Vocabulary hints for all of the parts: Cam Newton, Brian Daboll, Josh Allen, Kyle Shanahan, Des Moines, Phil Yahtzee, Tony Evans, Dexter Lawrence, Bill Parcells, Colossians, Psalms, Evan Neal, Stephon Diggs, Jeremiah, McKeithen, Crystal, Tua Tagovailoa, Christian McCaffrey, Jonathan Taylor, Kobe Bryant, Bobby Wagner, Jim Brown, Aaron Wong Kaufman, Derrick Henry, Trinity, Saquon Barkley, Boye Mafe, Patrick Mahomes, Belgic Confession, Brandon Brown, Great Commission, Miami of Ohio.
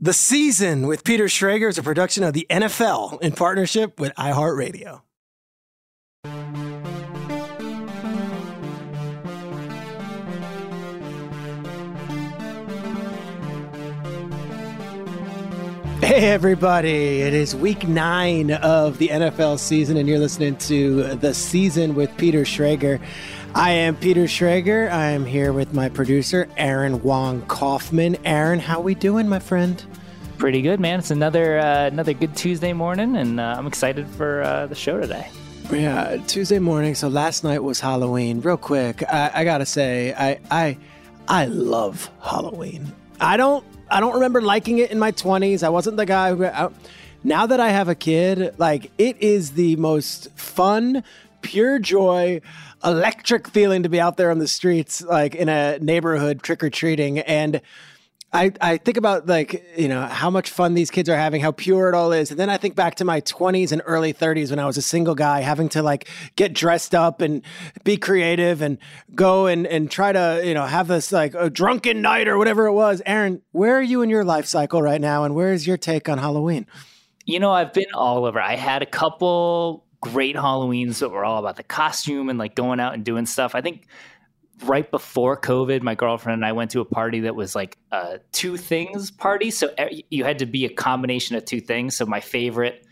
The Season with Peter Schrager is a production of the NFL in partnership with iHeartRadio. Hey, everybody. It is week 9 of the NFL season, and you're listening to The Season with Peter Schrager. I am Peter Schrager. I am here with my producer, Aaron Wong Kaufman. Aaron, how we doing, my friend? Pretty good, man. It's another good Tuesday morning, and I'm excited for the show today. Yeah, Tuesday morning. So last night was Halloween. Real quick, I got to say, I love Halloween. I don't remember liking it in my 20s. I wasn't the guy who... Now that I have a kid, like, it is the most fun, pure joy, electric feeling to be out there on the streets, like in a neighborhood trick-or-treating. And I think about, like, you know, how much fun these kids are having, how pure it all is. And then I think back to my 20s and early 30s when I was a single guy having to, like, get dressed up and be creative and go and try to, you know, have this, like, a drunken night or whatever it was. Aaron, where are you in your life cycle right now? And where is your take on Halloween? You know, I've been all over. I had a couple great Halloweens that were all about the costume and, like, going out and doing stuff. I think right before COVID, my girlfriend and I went to a party that was like a two things party. So you had to be a combination of two things. So my favorite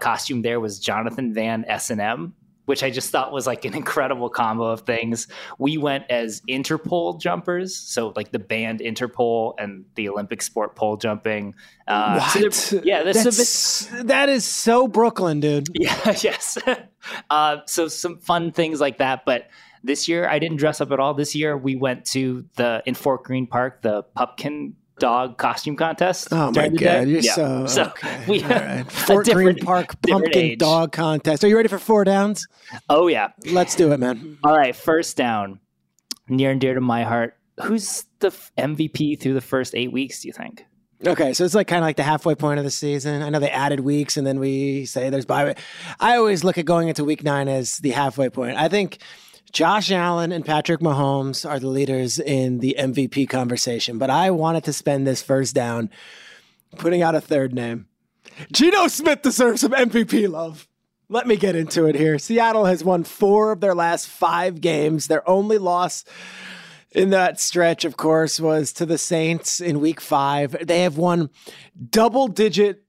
costume there was Jonathan Van S&M, which I just thought was like an incredible combo of things. We went as Interpol jumpers. So like the band Interpol and the Olympic sport pole jumping. What? So yeah, that is so Brooklyn, dude. Yeah, yes. So some fun things like that. But this year, I didn't dress up at all. This year, we went to in Fort Greene Park, the Pupkin Dog Costume Contest. Oh, my God. Day. You're so okay. We all right. Fort Greene Park Pumpkin Dog Contest. Are you ready for 4 downs? Oh, yeah. Let's do it, man. All right. First down, near and dear to my heart. Who's the MVP through the first 8 weeks, do you think? Okay, so it's like kind of like the halfway point of the season. I know they added weeks, and then we say there's bye. I always look at going into week 9 as the halfway point. I think Josh Allen and Patrick Mahomes are the leaders in the MVP conversation, but I wanted to spend this first down putting out a third name. Geno Smith deserves some MVP love. Let me get into it here. Seattle has won 4 of their last 5 games. Their only loss in that stretch, of course, was to the Saints in week 5. They have won double-digit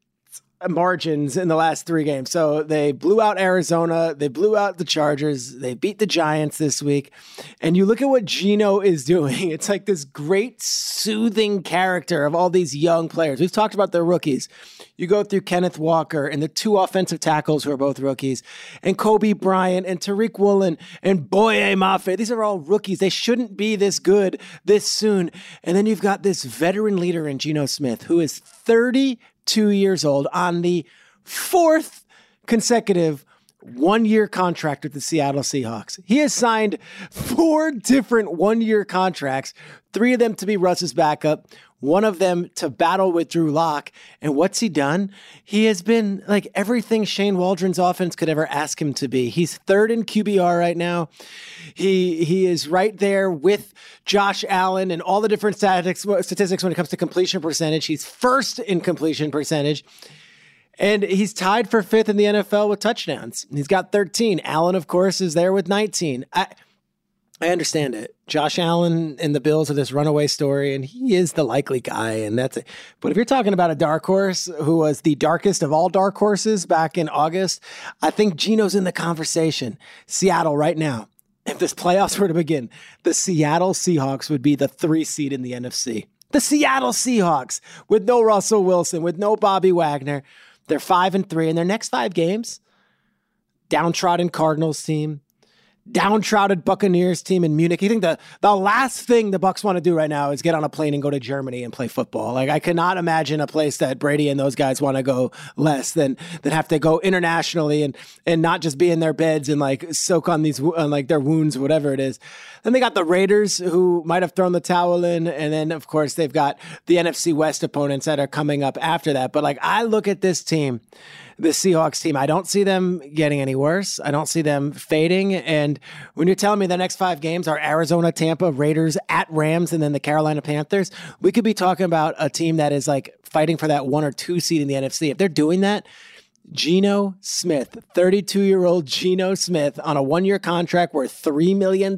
margins in the last three games. So they blew out Arizona, they blew out the Chargers, they beat the Giants this week. And you look at what Geno is doing. It's like this great soothing character of all these young players. We've talked about their rookies. You go through Kenneth Walker and the two offensive tackles who are both rookies, and Kobe Bryant and Tariq Woolen and Boye Mafe. These are all rookies. They shouldn't be this good this soon. And then you've got this veteran leader in Geno Smith, who is 32 years old on the fourth consecutive one-year contract with the Seattle Seahawks. He has signed four different one-year contracts, three of them to be Russ's backup, one of them to battle with Drew Lock. And what's he done? He has been like everything Shane Waldron's offense could ever ask him to be. He's third in QBR right now. He is right there with Josh Allen and all the different statistics when it comes to completion percentage. He's first in completion percentage. And he's tied for fifth in the NFL with touchdowns. He's got 13. Allen, of course, is there with 19. I understand it. Josh Allen and the Bills are this runaway story, and he is the likely guy, and that's it. But if you're talking about a dark horse who was the darkest of all dark horses back in August, I think Geno's in the conversation. Seattle right now, if this playoffs were to begin, the Seattle Seahawks would be the 3 seed in the NFC. The Seattle Seahawks, with no Russell Wilson, with no Bobby Wagner. They're 5-3 in their next 5 games. Downtrodden Cardinals team, downtrodden Buccaneers team in Munich. You think the last thing the Bucs want to do right now is get on a plane and go to Germany and play football. Like, I cannot imagine a place that Brady and those guys want to go less than have to go internationally and not just be in their beds and like soak on these on like their wounds, whatever it is. Then they got the Raiders, who might have thrown the towel in, and then of course they've got the NFC West opponents that are coming up after that. But like, I look at this team, the Seahawks team, I don't see them getting any worse. I don't see them fading. And when you're telling me the next 5 games are Arizona, Tampa, Raiders, at Rams, and then the Carolina Panthers, we could be talking about a team that is like fighting for that 1 or 2 seed in the NFC. If they're doing that, Geno Smith, 32-year-old Geno Smith on a 1-year contract worth $3 million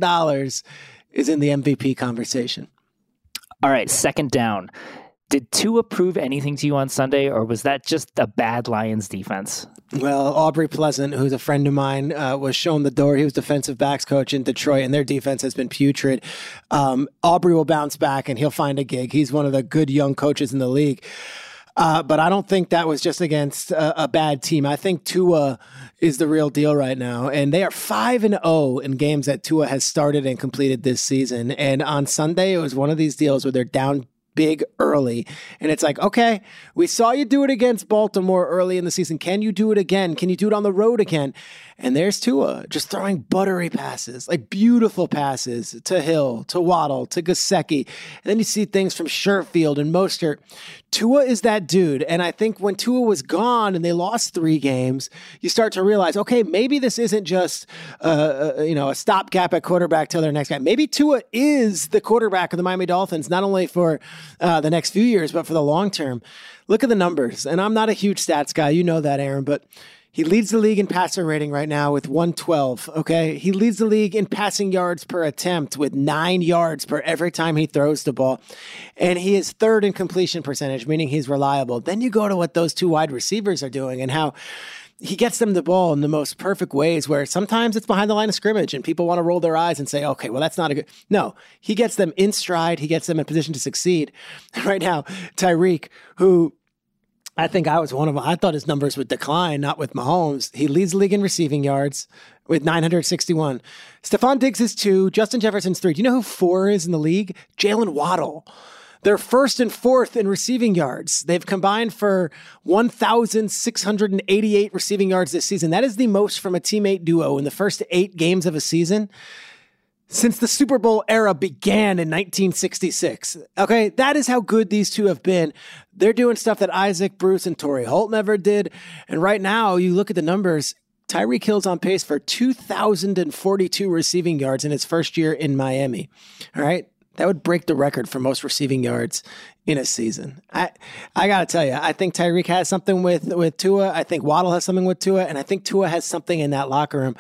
is in the MVP conversation. All right, second down. Did Tua prove anything to you on Sunday, or was that just a bad Lions defense? Well, Aubrey Pleasant, who's a friend of mine, was shown the door. He was defensive backs coach in Detroit, and their defense has been putrid. Aubrey will bounce back, and he'll find a gig. He's one of the good young coaches in the league. But I don't think that was just against a bad team. I think Tua is the real deal right now. And they are 5-0 in games that Tua has started and completed this season. And on Sunday, it was one of these deals where they're down big early. And it's like, okay, we saw you do it against Baltimore early in the season. Can you do it again? Can you do it on the road again? And there's Tua just throwing buttery passes, like beautiful passes to Hill, to Waddle, to Gesicki. And then you see things from Sherfield and Mostert. Tua is that dude. And I think when Tua was gone and they lost 3 games, you start to realize, okay, maybe this isn't just, a stopgap at quarterback till their next guy. Maybe Tua is the quarterback of the Miami Dolphins, not only for the next few years, but for the long term. Look at the numbers. And I'm not a huge stats guy. You know that, Aaron, but he leads the league in passer rating right now with 112, okay? He leads the league in passing yards per attempt with 9 yards per every time he throws the ball. And he is third in completion percentage, meaning he's reliable. Then you go to what those 2 wide receivers are doing and how he gets them the ball in the most perfect ways, where sometimes it's behind the line of scrimmage and people want to roll their eyes and say, okay, well, that's not a good. No, he gets them in stride. He gets them in position to succeed. Right now, Tyreek, who I think I was one of them. I thought his numbers would decline, not with Mahomes. He leads the league in receiving yards with 961. Stephon Diggs is 2. Justin Jefferson's 3. Do you know who 4 is in the league? Jaylen Waddle. They're first and fourth in receiving yards. They've combined for 1,688 receiving yards this season. That is the most from a teammate duo in the first 8 games of a season since the Super Bowl era began in 1966. Okay, that is how good these two have been. They're doing stuff that Isaac Bruce and Torrey Holt never did. And right now, you look at the numbers, Tyreek Hill's on pace for 2,042 receiving yards in his first year in Miami. All right. That would break the record for most receiving yards in a season. I got to tell you, I think Tyreek has something with Tua. I think Waddle has something with Tua. And I think Tua has something in that locker room.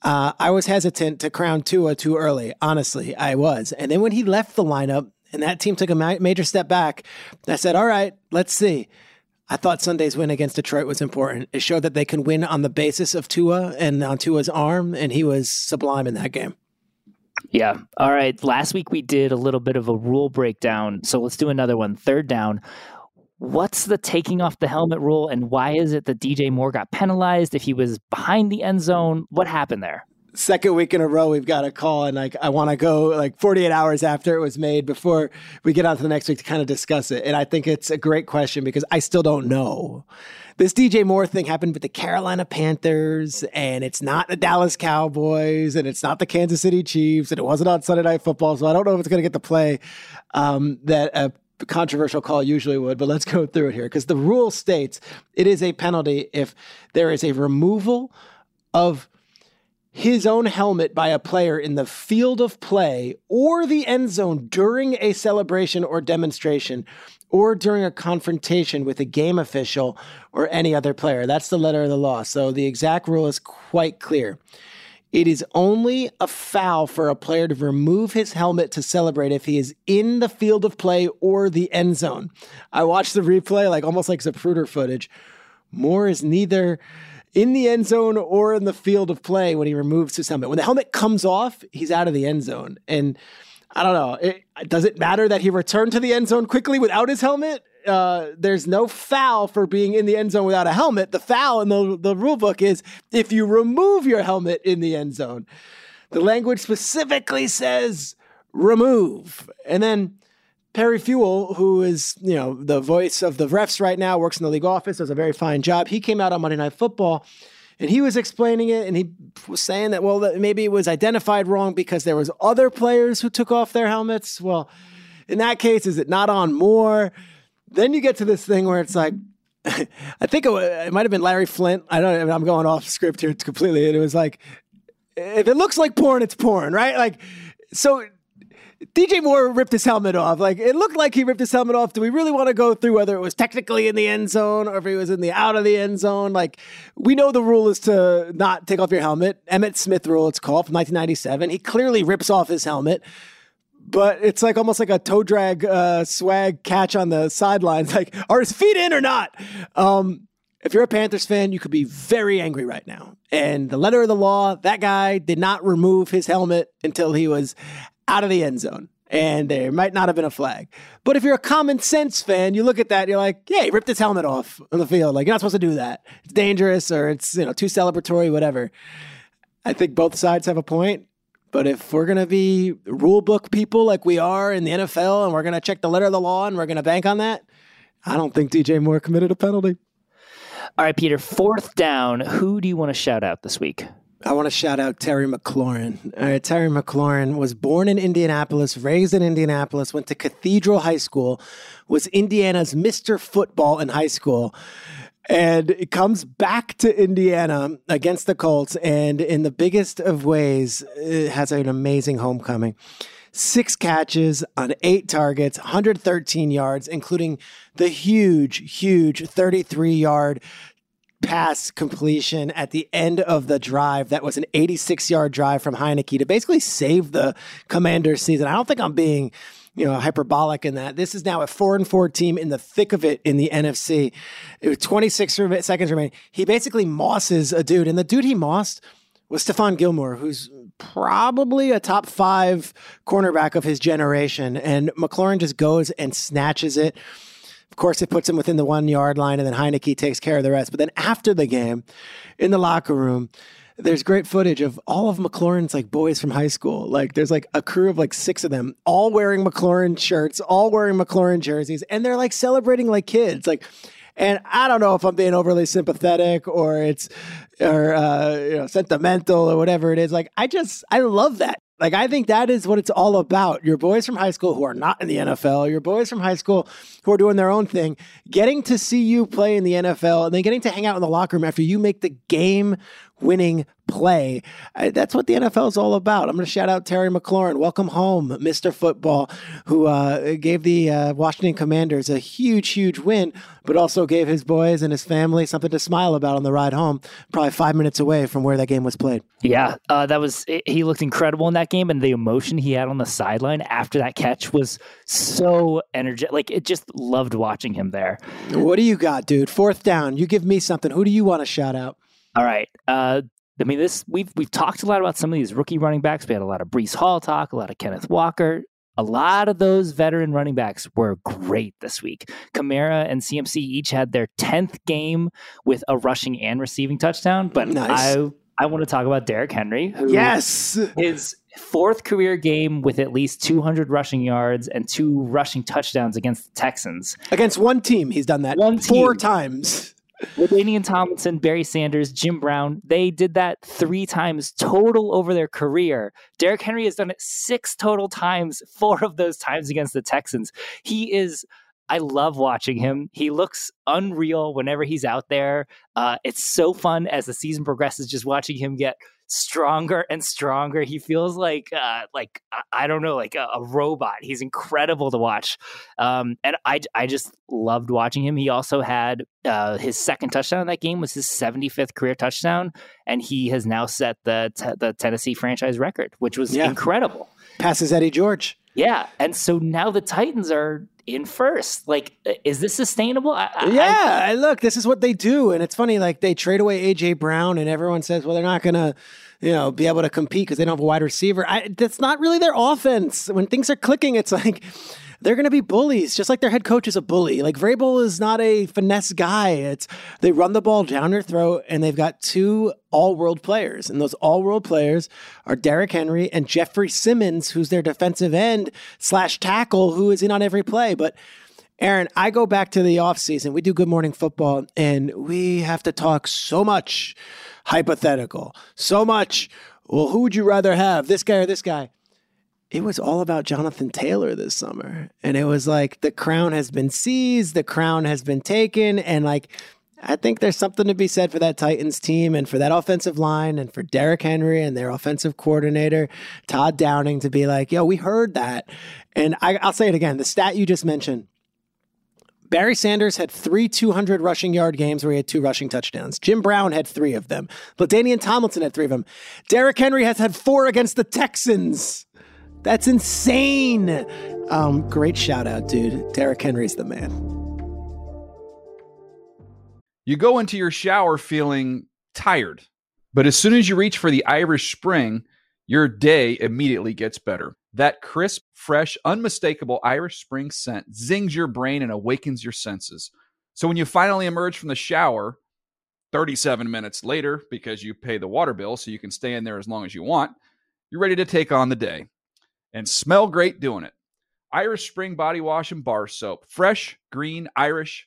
I was hesitant to crown Tua too early. Honestly, I was. And then when he left the lineup and that team took a major step back, I said, all right, let's see. I thought Sunday's win against Detroit was important. It showed that they can win on the basis of Tua and on Tua's arm, and he was sublime in that game. Yeah. All right. Last week we did a little bit of a rule breakdown, so let's do another one. Third down. What's the taking off the helmet rule, and why is it that DJ Moore got penalized if he was behind the end zone? What happened there? Second week in a row, we've got a call, and I want to go 48 hours after it was made before we get on to the next week to kind of discuss it. And I think it's a great question because I still don't know. This DJ Moore thing happened with the Carolina Panthers, and it's not the Dallas Cowboys, and it's not the Kansas City Chiefs, and it wasn't on Sunday Night Football, so I don't know if it's going to get the play that controversial call usually would, but let's go through it here because the rule states it is a penalty if there is a removal of his own helmet by a player in the field of play or the end zone during a celebration or demonstration or during a confrontation with a game official or any other player. That's the letter of the law. So the exact rule is quite clear. It is only a foul for a player to remove his helmet to celebrate if he is in the field of play or the end zone. I watched the replay, almost like Zapruder footage. Moore is neither in the end zone or in the field of play when he removes his helmet. When the helmet comes off, he's out of the end zone. And I don't know, does it matter that he returned to the end zone quickly without his helmet? There's no foul for being in the end zone without a helmet. The foul in the rule book is if you remove your helmet in the end zone. The language specifically says remove. And then Perry Fuel, who is, the voice of the refs right now, works in the league office, does a very fine job. He came out on Monday Night Football and he was explaining it, and he was saying that, maybe it was identified wrong because there was other players who took off their helmets. Well, in that case, is it not on Moore? Then you get to this thing where it's like, I think it might have been Larry Flint. I don't know. I'm going off script here completely. And it was like, if it looks like porn, it's porn, right? So DJ Moore ripped his helmet off. It looked like he ripped his helmet off. Do we really want to go through whether it was technically in the end zone or if he was in the out of the end zone? We know the rule is to not take off your helmet. Emmett Smith rule, it's called, from 1997. He clearly rips off his helmet. But it's almost like a toe drag swag catch on the sidelines. Are his feet in or not? If you're a Panthers fan, you could be very angry right now. And the letter of the law, that guy did not remove his helmet until he was out of the end zone. And there might not have been a flag. But if you're a common sense fan, you look at that and you're like, yeah, he ripped his helmet off on the field. You're not supposed to do that. It's dangerous or it's too celebratory, whatever. I think both sides have a point. But if we're going to be rule book people like we are in the NFL and we're going to check the letter of the law and we're going to bank on that, I don't think DJ Moore committed a penalty. All right, Peter, fourth down. Who do you want to shout out this week? I want to shout out Terry McLaurin. All right, Terry McLaurin was born in Indianapolis, raised in Indianapolis, went to Cathedral High School, was Indiana's Mr. Football in high school. And it comes back to Indiana against the Colts, and in the biggest of ways, it has an amazing homecoming. 6 catches on 8 targets, 113 yards, including the huge 33-yard pass completion at the end of the drive. That was an 86-yard drive from Heineke to basically save the Commanders' season. I don't think I'm being hyperbolic in that. This is now a 4-4 team in the thick of it in the NFC. It was 26 seconds remaining. He basically mosses a dude, and the dude he mossed was Stephon Gilmore, who's probably a top 5 cornerback of his generation. And McLaurin just goes and snatches it. Of course, it puts him within the 1-yard line, and then Heineke takes care of the rest. But then after the game, in the locker room, there's great footage of all of McLaurin's boys from high school. There's a crew of 6 of them, all wearing McLaurin shirts, all wearing McLaurin jerseys, and they're celebrating like kids. And I don't know if I'm being overly sympathetic or sentimental or whatever it is. I love that. I think that is what it's all about. Your boys from high school who are not in the NFL, your boys from high school who are doing their own thing, getting to see you play in the NFL and then getting to hang out in the locker room after you make the game winning play. That's what the NFL is all about. I'm going to shout out Terry McLaurin. Welcome home, Mr. Football, who gave the Washington Commanders a huge, huge win, but also gave his boys and his family something to smile about on the ride home, probably 5 minutes away from where that game was played. Yeah, he looked incredible in that game, and the emotion he had on the sideline after that catch was so energetic. Like, it just loved watching him there. What do you got, dude? Fourth down. You give me something. Who do you want to shout out? All right. We've talked a lot about some of these rookie running backs. We had a lot of Breece Hall talk, a lot of Kenneth Walker. A lot of those veteran running backs were great this week. Kamara and CMC each had their 10th game with a rushing and receiving touchdown. But nice. I want to talk about Derrick Henry. Yes! His fourth career game with at least 200 rushing yards and 2 rushing touchdowns against the Texans. Against one team, he's done that. One team. 4 times. LaDainian Tomlinson, Barry Sanders, Jim Brown, they did that 3 times total over their career. Derrick Henry has done it 6 total times, 4 of those times against the Texans. I love watching him. He looks unreal whenever he's out there. It's so fun as the season progresses, just watching him get stronger and stronger. He feels like a robot. He's incredible to watch. And I just loved watching him. He also had his second touchdown in that game was his 75th career touchdown. And he has now set the Tennessee franchise record, which was incredible. Passes Eddie George. Yeah. And so now the Titans are in first. Like, is this sustainable? Look, this is what they do. And it's funny, like, they trade away AJ Brown and everyone says, well, they're not going to, be able to compete because they don't have a wide receiver. That's not really their offense. When things are clicking, it's like they're going to be bullies, just like their head coach is a bully. Like, Vrabel is not a finesse guy. They run the ball down their throat, and they've got 2 all-world players. And those all-world players are Derrick Henry and Jeffrey Simmons, who's their defensive end / tackle, who is in on every play. But Aaron, I go back to the offseason. We do Good Morning Football, and we have to talk so much hypothetical, so much, well, who would you rather have, this guy or this guy? It was all about Jonathan Taylor this summer. And it was like the crown has been seized, the crown has been taken, and I think there's something to be said for that Titans team and for that offensive line and for Derrick Henry and their offensive coordinator, Todd Downing, to be like, yo, we heard that. And I'll say it again, the stat you just mentioned, Barry Sanders had 3 200 rushing yard games where he had 2 rushing touchdowns. Jim Brown had 3 of them. LaDainian Tomlinson had 3 of them. Derrick Henry has had 4 against the Texans. That's insane. Great shout out, dude. Derrick Henry's the man. You go into your shower feeling tired, but as soon as you reach for the Irish Spring, your day immediately gets better. That crisp, fresh, unmistakable Irish Spring scent zings your brain and awakens your senses. So when you finally emerge from the shower 37 minutes later, because you pay the water bill so you can stay in there as long as you want, you're ready to take on the day and smell great doing it. Irish Spring Body Wash and Bar Soap. Fresh, green, Irish.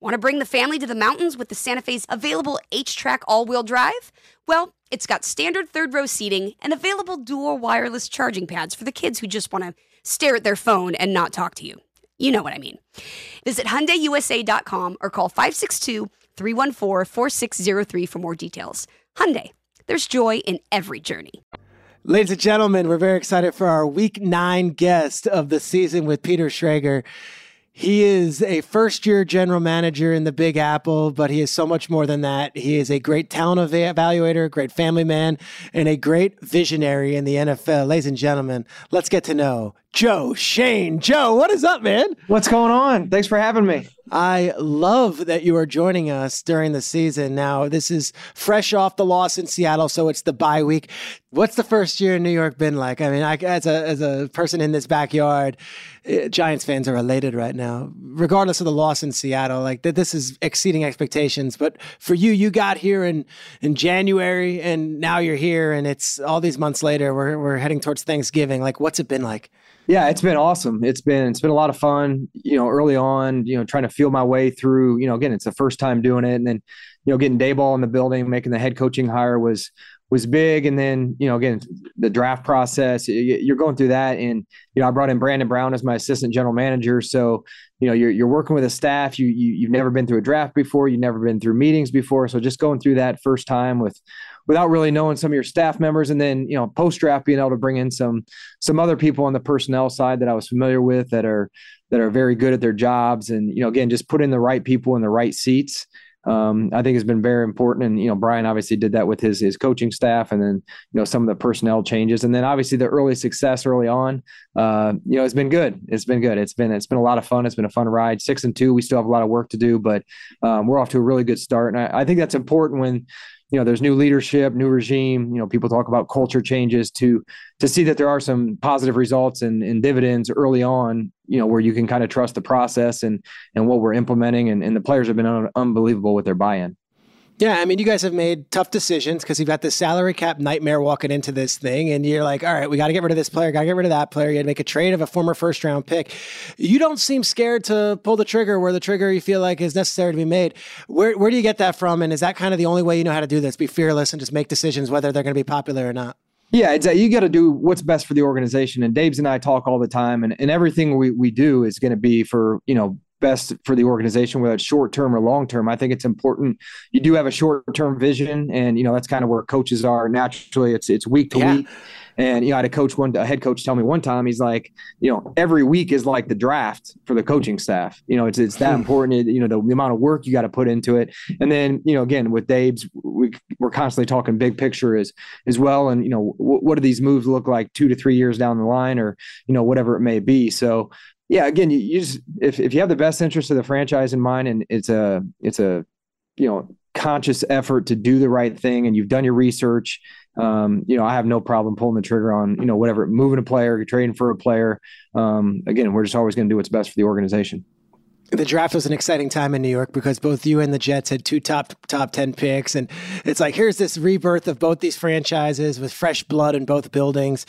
Want to bring the family to the mountains with the Santa Fe's available H-Track all-wheel drive? Well, it's got standard third-row seating and available dual wireless charging pads for the kids who just want to stare at their phone and not talk to you. You know what I mean. Visit HyundaiUSA.com or call 562-314-4603 for more details. Hyundai, there's joy in every journey. Ladies and gentlemen, we're very excited for our Week 9 guest of the season with Peter Schrager. He is a first-year general manager in the Big Apple, but he is so much more than that. He is a great talent evaluator, a great family man, and a great visionary in the NFL. Ladies and gentlemen, let's get to know Joe Schoen. Joe, what is up, man? What's going on? Thanks for having me. I love that you are joining us during the season. Now, this is fresh off the loss in Seattle, so it's the bye week. What's the first year in New York been like? I mean, as a person in this backyard, Giants fans are elated right now, regardless of the loss in Seattle. Like, this is exceeding expectations. But for you, you got here in January, and now you're here, and it's all these months later. We're heading towards Thanksgiving. Like, what's it been like? Yeah, it's been awesome. It's been a lot of fun, early on, trying to feel my way through, again, it's the first time doing it. And then, getting Daboll in the building, making the head coaching hire was big. And then, again, the draft process, you're going through that. And, I brought in Brandon Brown as my assistant general manager. So, you're working with a staff, you've never been through a draft before, you've never been through meetings before. So just going through that first time without really knowing some of your staff members, and then, post-draft being able to bring in some other people on the personnel side that I was familiar with that are very good at their jobs. And, again, just putting the right people in the right seats, I think has been very important. And, Brian obviously did that with his coaching staff, and then, some of the personnel changes, and then obviously the early success early on, it's been good. It's been a lot of fun. It's been a fun ride. 6-2, we still have a lot of work to do, but, we're off to a really good start. And I think that's important when, there's new leadership, new regime, people talk about culture changes, to see that there are some positive results and dividends early on, where you can kind of trust the process and what we're implementing. And the players have been unbelievable with their buy-in. Yeah, I mean, you guys have made tough decisions because you've got this salary cap nightmare walking into this thing, and you're like, all right, we got to get rid of this player, got to get rid of that player. You had to make a trade of a former first-round pick. You don't seem scared to pull the trigger where the trigger you feel like is necessary to be made. Where do you get that from, and is that kind of the only way you know how to do this? Be fearless and just make decisions whether they're going to be popular or not. Yeah, exactly. You got to do what's best for the organization, and Dave's and I talk all the time, and everything we do is going to be for, best for the organization, whether it's short-term or long-term. I think it's important. You do have a short-term vision, and, that's kind of where coaches are naturally. It's week to week. And, I had a head coach tell me one time, he's like, every week is like the draft for the coaching staff. It's that important, the amount of work you got to put into it. And then, again, with Dave's, we're constantly talking big picture as well. And, what do these moves look like 2 to 3 years down the line, or, whatever it may be. So, yeah, again, you just, if you have the best interest of the franchise in mind, and it's a conscious effort to do the right thing, and you've done your research, I have no problem pulling the trigger on, whatever, moving a player, trading for a player. Again, we're just always going to do what's best for the organization. The draft was an exciting time in New York because both you and the Jets had two top 10 picks. And it's like, here's this rebirth of both these franchises with fresh blood in both buildings.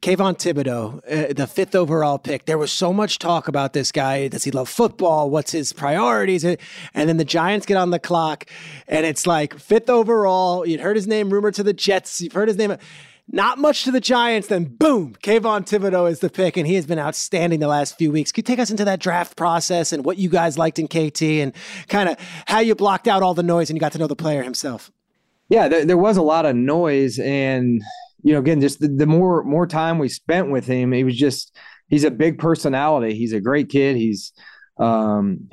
Kayvon Thibodeau, the 5th overall pick. There was so much talk about this guy. Does he love football? What's his priorities? And then the Giants get on the clock, and it's like 5th overall. You'd heard his name rumored to the Jets. You've heard his name. Not much to the Giants. Then boom, Kayvon Thibodeau is the pick, and he has been outstanding the last few weeks. Could you take us into that draft process and what you guys liked in KT, and kind of how you blocked out all the noise and you got to know the player himself? Yeah, there was a lot of noise, and again, just the more time we spent with him, he was just, he's a big personality. He's a great kid. He's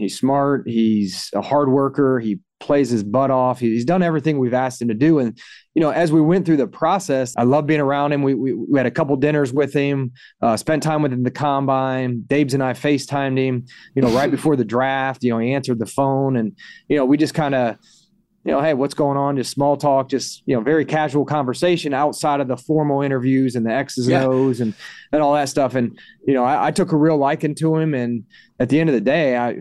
smart. He's a hard worker. He plays his butt off. He's done everything we've asked him to do. And, as we went through the process, I love being around him. We had a couple dinners with him, spent time with him at the combine. Dave's and I FaceTimed him, right before the draft, he answered the phone, and, we just kind of, you know, hey, what's going on? Just small talk, just, you know, very casual conversation outside of the formal interviews and the X's and O's and all that stuff. And, you know, I took a real liking to him. And at the end of the day, I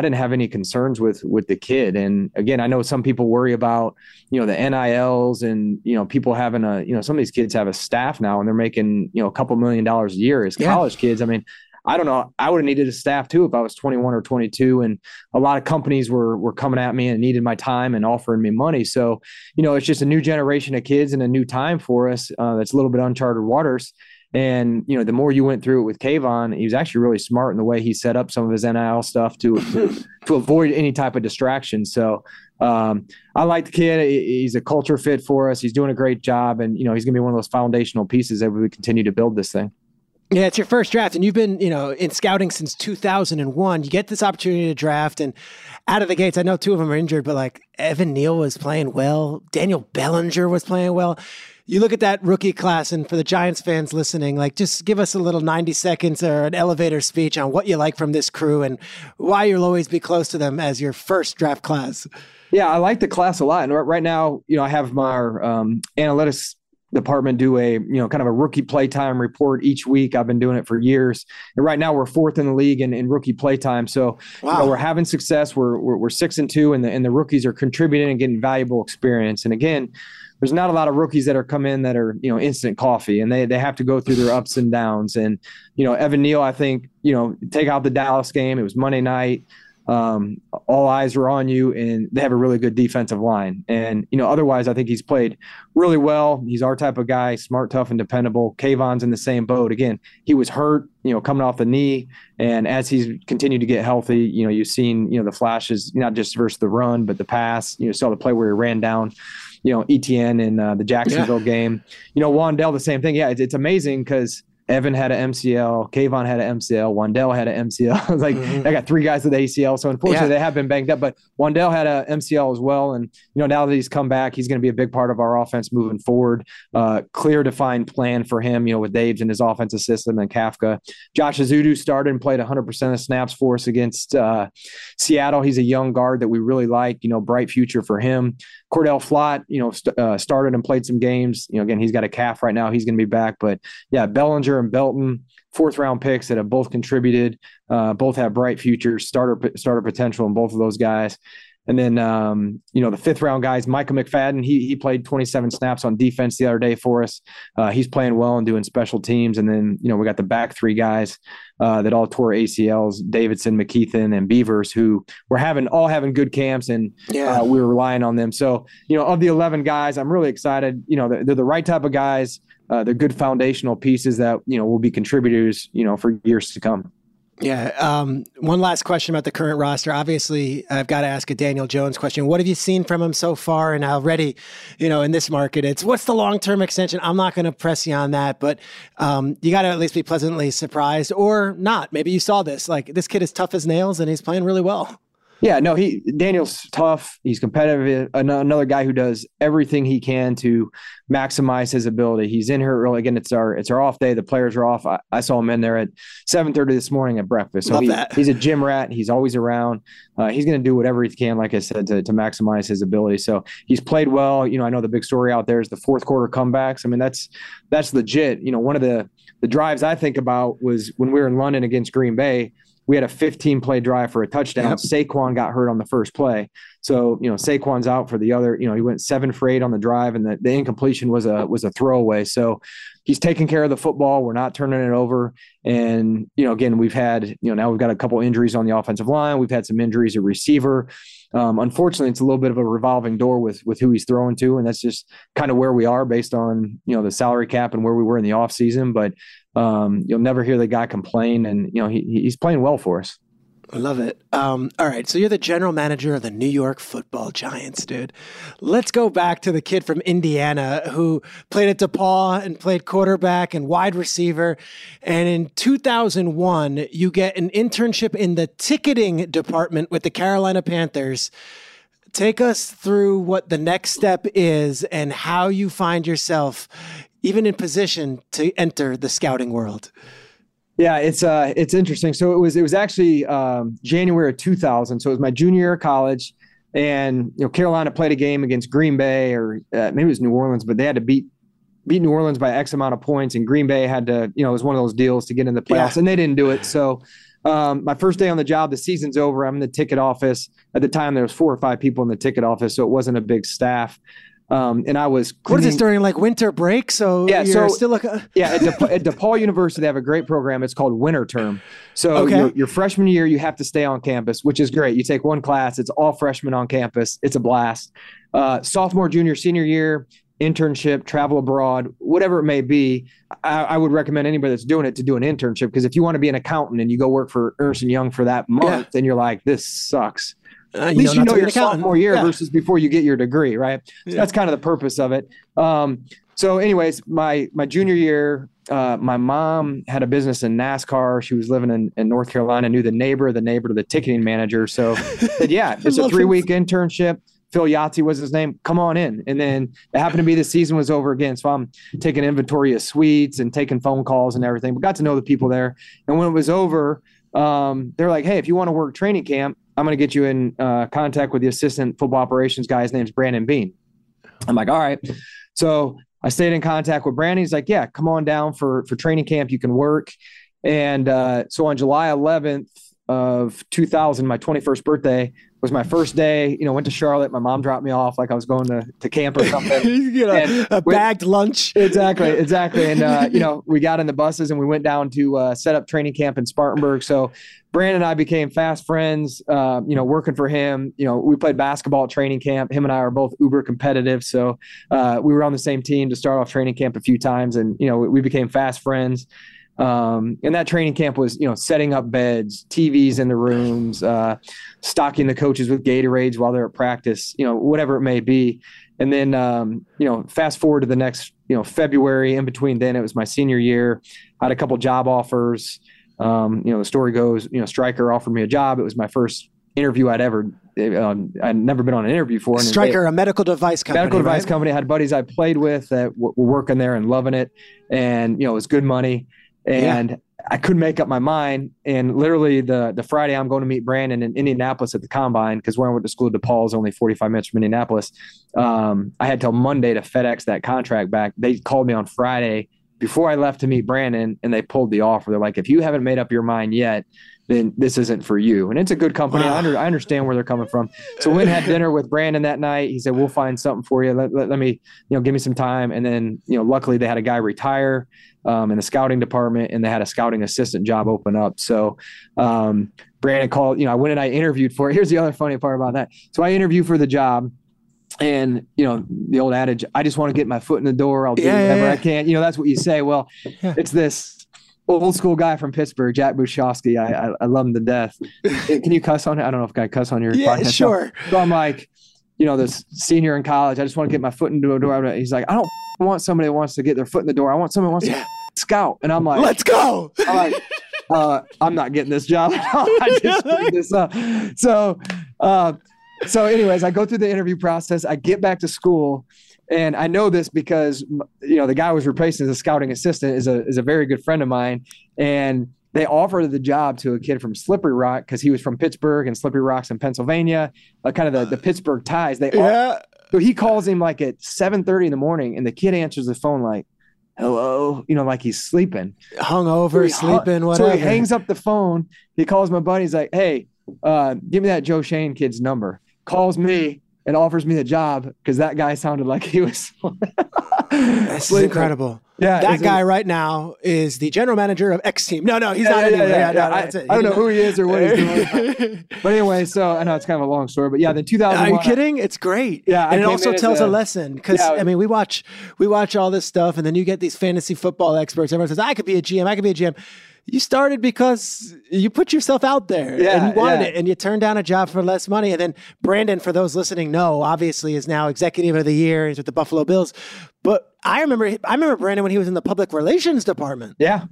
didn't have any concerns with the kid. And again, I know some people worry about, you know, the NILs and, you know, people having a, you know, some of these kids have a staff now and they're making, you know, $2 million a year as college kids. I mean, I don't know. I would have needed a staff too if I was 21 or 22, and a lot of companies were coming at me and needed my time and offering me money. So, you know, it's just a new generation of kids and a new time for us. That's a little bit uncharted waters. And, you know, the more you went through it with Kayvon, he was actually really smart in the way he set up some of his NIL stuff to avoid any type of distraction. So I like the kid. He's a culture fit for us. He's doing a great job. And, you know, he's going to be one of those foundational pieces that we continue to build this thing. Yeah, it's your first draft, and you've been, you know, in scouting since 2001. You get this opportunity to draft, and out of the gates, I know two of them are injured, but like Evan Neal was playing well, Daniel Bellinger was playing well. You look at that rookie class, and for the Giants fans listening, like just give us a little 90 seconds or an elevator speech on what you like from this crew and why you'll always be close to them as your first draft class. Yeah, I like the class a lot, and right now, you know, I have my analytics department do a, you know, kind of a rookie playtime report each week. I've been doing it for years. And right now we're fourth in the league in rookie playtime. So you know, we're having success. We're 6-2 and the rookies are contributing and getting valuable experience. And again, there's not a lot of rookies that are come in that are, you know, instant coffee, and they have to go through their ups and downs. And, you know, Evan Neal, I think, you know, take out the Dallas game. It was Monday night. All eyes are on you, and they have a really good defensive line. And, you know, otherwise, I think he's played really well. He's our type of guy, smart, tough, and dependable. Kayvon's in the same boat. Again, he was hurt, you know, coming off the knee. And as he's continued to get healthy, you know, you've seen, you know, the flashes, not just versus the run, but the pass. You know, saw the play where he ran down, you know, ETN in the Jacksonville game. You know, Wandell, the same thing. Yeah, it's amazing because Evan had an MCL, Kayvon had an MCL, Wandell had an MCL. Like I got three guys with ACL, so unfortunately they have been banged up. But Wandell had an MCL as well, and you know now that he's come back, he's going to be a big part of our offense moving forward. Clear, defined plan for him, you know, with Daves and his offensive system and Kafka. Josh Azudu started and played 100% of the snaps for us against Seattle. He's a young guard that we really like. You know, bright future for him. Cordell Flott, you know, started and played some games. You know, again, he's got a calf right now. He's going to be back, but yeah, Bellinger and Belton, 4th round picks that have both contributed, both have bright futures, starter potential in both of those guys. And then, you know, the 5th round guys, Michael McFadden, he played 27 snaps on defense the other day for us. He's playing well and doing special teams. And then, you know, we got the back three guys that all tore ACLs, Davidson, McKeithen, and Beavers, who were having good camps, and we were relying on them. So, you know, of the 11 guys, I'm really excited. You know, they're the right type of guys. They're good foundational pieces that, you know, will be contributors, you know, for years to come. Yeah. One last question about the current roster. Obviously, I've got to ask a Daniel Jones question. What have you seen from him so far? And already, you know, in this market, it's what's the long-term extension? I'm not going to press you on that, but you got to at least be pleasantly surprised or not. Maybe you saw this, like this kid is tough as nails and he's playing really well. Yeah, no, Daniel's tough. He's competitive. Another guy who does everything he can to maximize his ability. He's in here early. Again, it's our off day. The players are off. I saw him in there at 7:30 this morning at breakfast. So he's a gym rat. He's always around. He's going to do whatever he can, like I said, to maximize his ability. So he's played well. You know, I know the big story out there is the fourth quarter comebacks. I mean, that's legit. You know, one of the drives I think about was when we were in London against Green Bay. We had a 15-play drive for a touchdown. Yep. Saquon got hurt on the first play. So, you know, Saquon's out for the other. You know, he went 7 for 8 on the drive, and the incompletion was a throwaway. So he's taking care of the football. We're not turning it over. And, you know, again, now we've got a couple injuries on the offensive line. We've had some injuries at receiver. Unfortunately, it's a little bit of a revolving door with who he's throwing to, and that's just kind of where we are based on, you know, the salary cap and where we were in the offseason. But you'll never hear the guy complain, and, you know, he's playing well for us. I love it. All right, so you're the general manager of the New York Football Giants, dude. Let's go back to the kid from Indiana who played at DePaul and played quarterback and wide receiver. And in 2001, you get an internship in the ticketing department with the Carolina Panthers. Take us through what the next step is and how you find yourself even in position to enter the scouting world. Yeah, it's interesting. So it was actually January of 2000. So it was my junior year of college. And, you know, Carolina played a game against Green Bay or maybe it was New Orleans, but they had to beat New Orleans by X amount of points, and Green Bay had to, you know, it was one of those deals to get in the playoffs, and they didn't do it. So my first day on the job, the season's over. I'm in the ticket office. At the time, there was 4 or 5 people in the ticket office, so it wasn't a big staff. And I was cleaning. What is this during like winter break? So yeah, you're so, still like a... yeah, at DePaul University, they have a great program. It's called Winter Term. So your freshman year, you have to stay on campus, which is great. You take one class. It's all freshmen on campus. It's a blast. Sophomore, junior, senior year, internship, travel abroad, whatever it may be. I would recommend anybody that's doing it to do an internship, because if you want to be an accountant and you go work for Ernst & Young for that month, then you're like, this sucks. At least you know your sophomore year versus before you get your degree, right? So that's kind of the purpose of it. So anyways, my junior year, my mom had a business in NASCAR. She was living in North Carolina, knew the neighbor to the ticketing manager. So said, yeah, it's a 3-week internship. Phil Yahtzee was his name. Come on in. And then it happened to be the season was over again. So I'm taking inventory of suites and taking phone calls and everything, but got to know the people there. And when it was over, they're like, hey, if you want to work training camp, I'm going to get you in contact with the assistant football operations guy. His name's Brandon Bean. I'm like, all right. So I stayed in contact with Brandon. He's like, yeah, come on down for training camp. You can work. And so on July 11th of 2000, my 21st birthday was my first day, you know, went to Charlotte. My mom dropped me off like I was going to camp or something. You know, a bagged lunch. Exactly. And, you know, we got in the buses and we went down to set up training camp in Spartanburg. So Brandon and I became fast friends, you know, working for him. You know, we played basketball at training camp. Him and I are both uber competitive. So we were on the same team to start off training camp a few times. And, you know, we became fast friends. And that training camp was, you know, setting up beds, TVs in the rooms, stocking the coaches with Gatorades while they're at practice, you know, whatever it may be. And then, you know, fast forward to the next, you know, February. In between then, it was my senior year. I had a couple job offers. You know, the story goes, you know, Stryker offered me a job. It was my first interview I'd never been on an interview for. Stryker, a medical device company. I had buddies I played with that were working there and loving it. And, you know, it was good money. And I couldn't make up my mind. And literally the Friday I'm going to meet Brandon in Indianapolis at the combine, because where I went to school, DePaul is only 45 minutes from Indianapolis. I had till Monday to FedEx that contract back. They called me on Friday before I left to meet Brandon, and they pulled the offer. They're like, if you haven't made up your mind yet, then this isn't for you. And it's a good company. Wow. I understand where they're coming from. So Wynn had dinner with Brandon that night. He said, we'll find something for you. Let me, you know, give me some time. And then, you know, luckily they had a guy retire in the scouting department, and they had a scouting assistant job open up. So Brandon called, you know, I went and I interviewed for it. Here's the other funny part about that. So I interviewed for the job. And, you know, the old adage, I just want to get my foot in the door. I'll do whatever I can. You know, that's what you say. Well, it's this old school guy from Pittsburgh, Jack Bushofsky. I love him to death. Can you cuss on it? I don't know if I cuss on your podcast. Sure. So I'm like, you know, this senior in college, I just want to get my foot in the door. He's like, I don't want somebody that wants to get their foot in the door. I want someone who wants to scout. And I'm like, let's go. I'm like, I'm not getting this job. I just screwed this up. So anyways, I go through the interview process. I get back to school, and I know this because, you know, the guy I was replacing as a scouting assistant is a very good friend of mine. And they offered the job to a kid from Slippery Rock, because he was from Pittsburgh, and Slippery Rock's in Pennsylvania, kind of the Pittsburgh ties. So he calls him like at 7:30 in the morning, and the kid answers the phone like, hello, you know, like he's sleeping. Hungover, sleeping, whatever. So he hangs up the phone. He calls my buddy. He's like, hey, give me that Joe Schoen kid's number. Calls me and offers me the job because that guy sounded like he was. This is incredible. Yeah, that guy right now is the general manager of X team. No, he's not anywhere. I don't know who he is or what he's doing. But anyway, so I know it's kind of a long story, but yeah, the 2001. Are you kidding? It's great. Yeah, and it also tells a lesson, because I mean, we watch all this stuff, and then you get these fantasy football experts. Everyone says, I could be a GM. You started because you put yourself out there and you wanted it, and you turned down a job for less money. And then Brandon, for those listening, obviously is now executive of the year. He's with the Buffalo Bills. But I remember Brandon when he was in the public relations department. Yeah.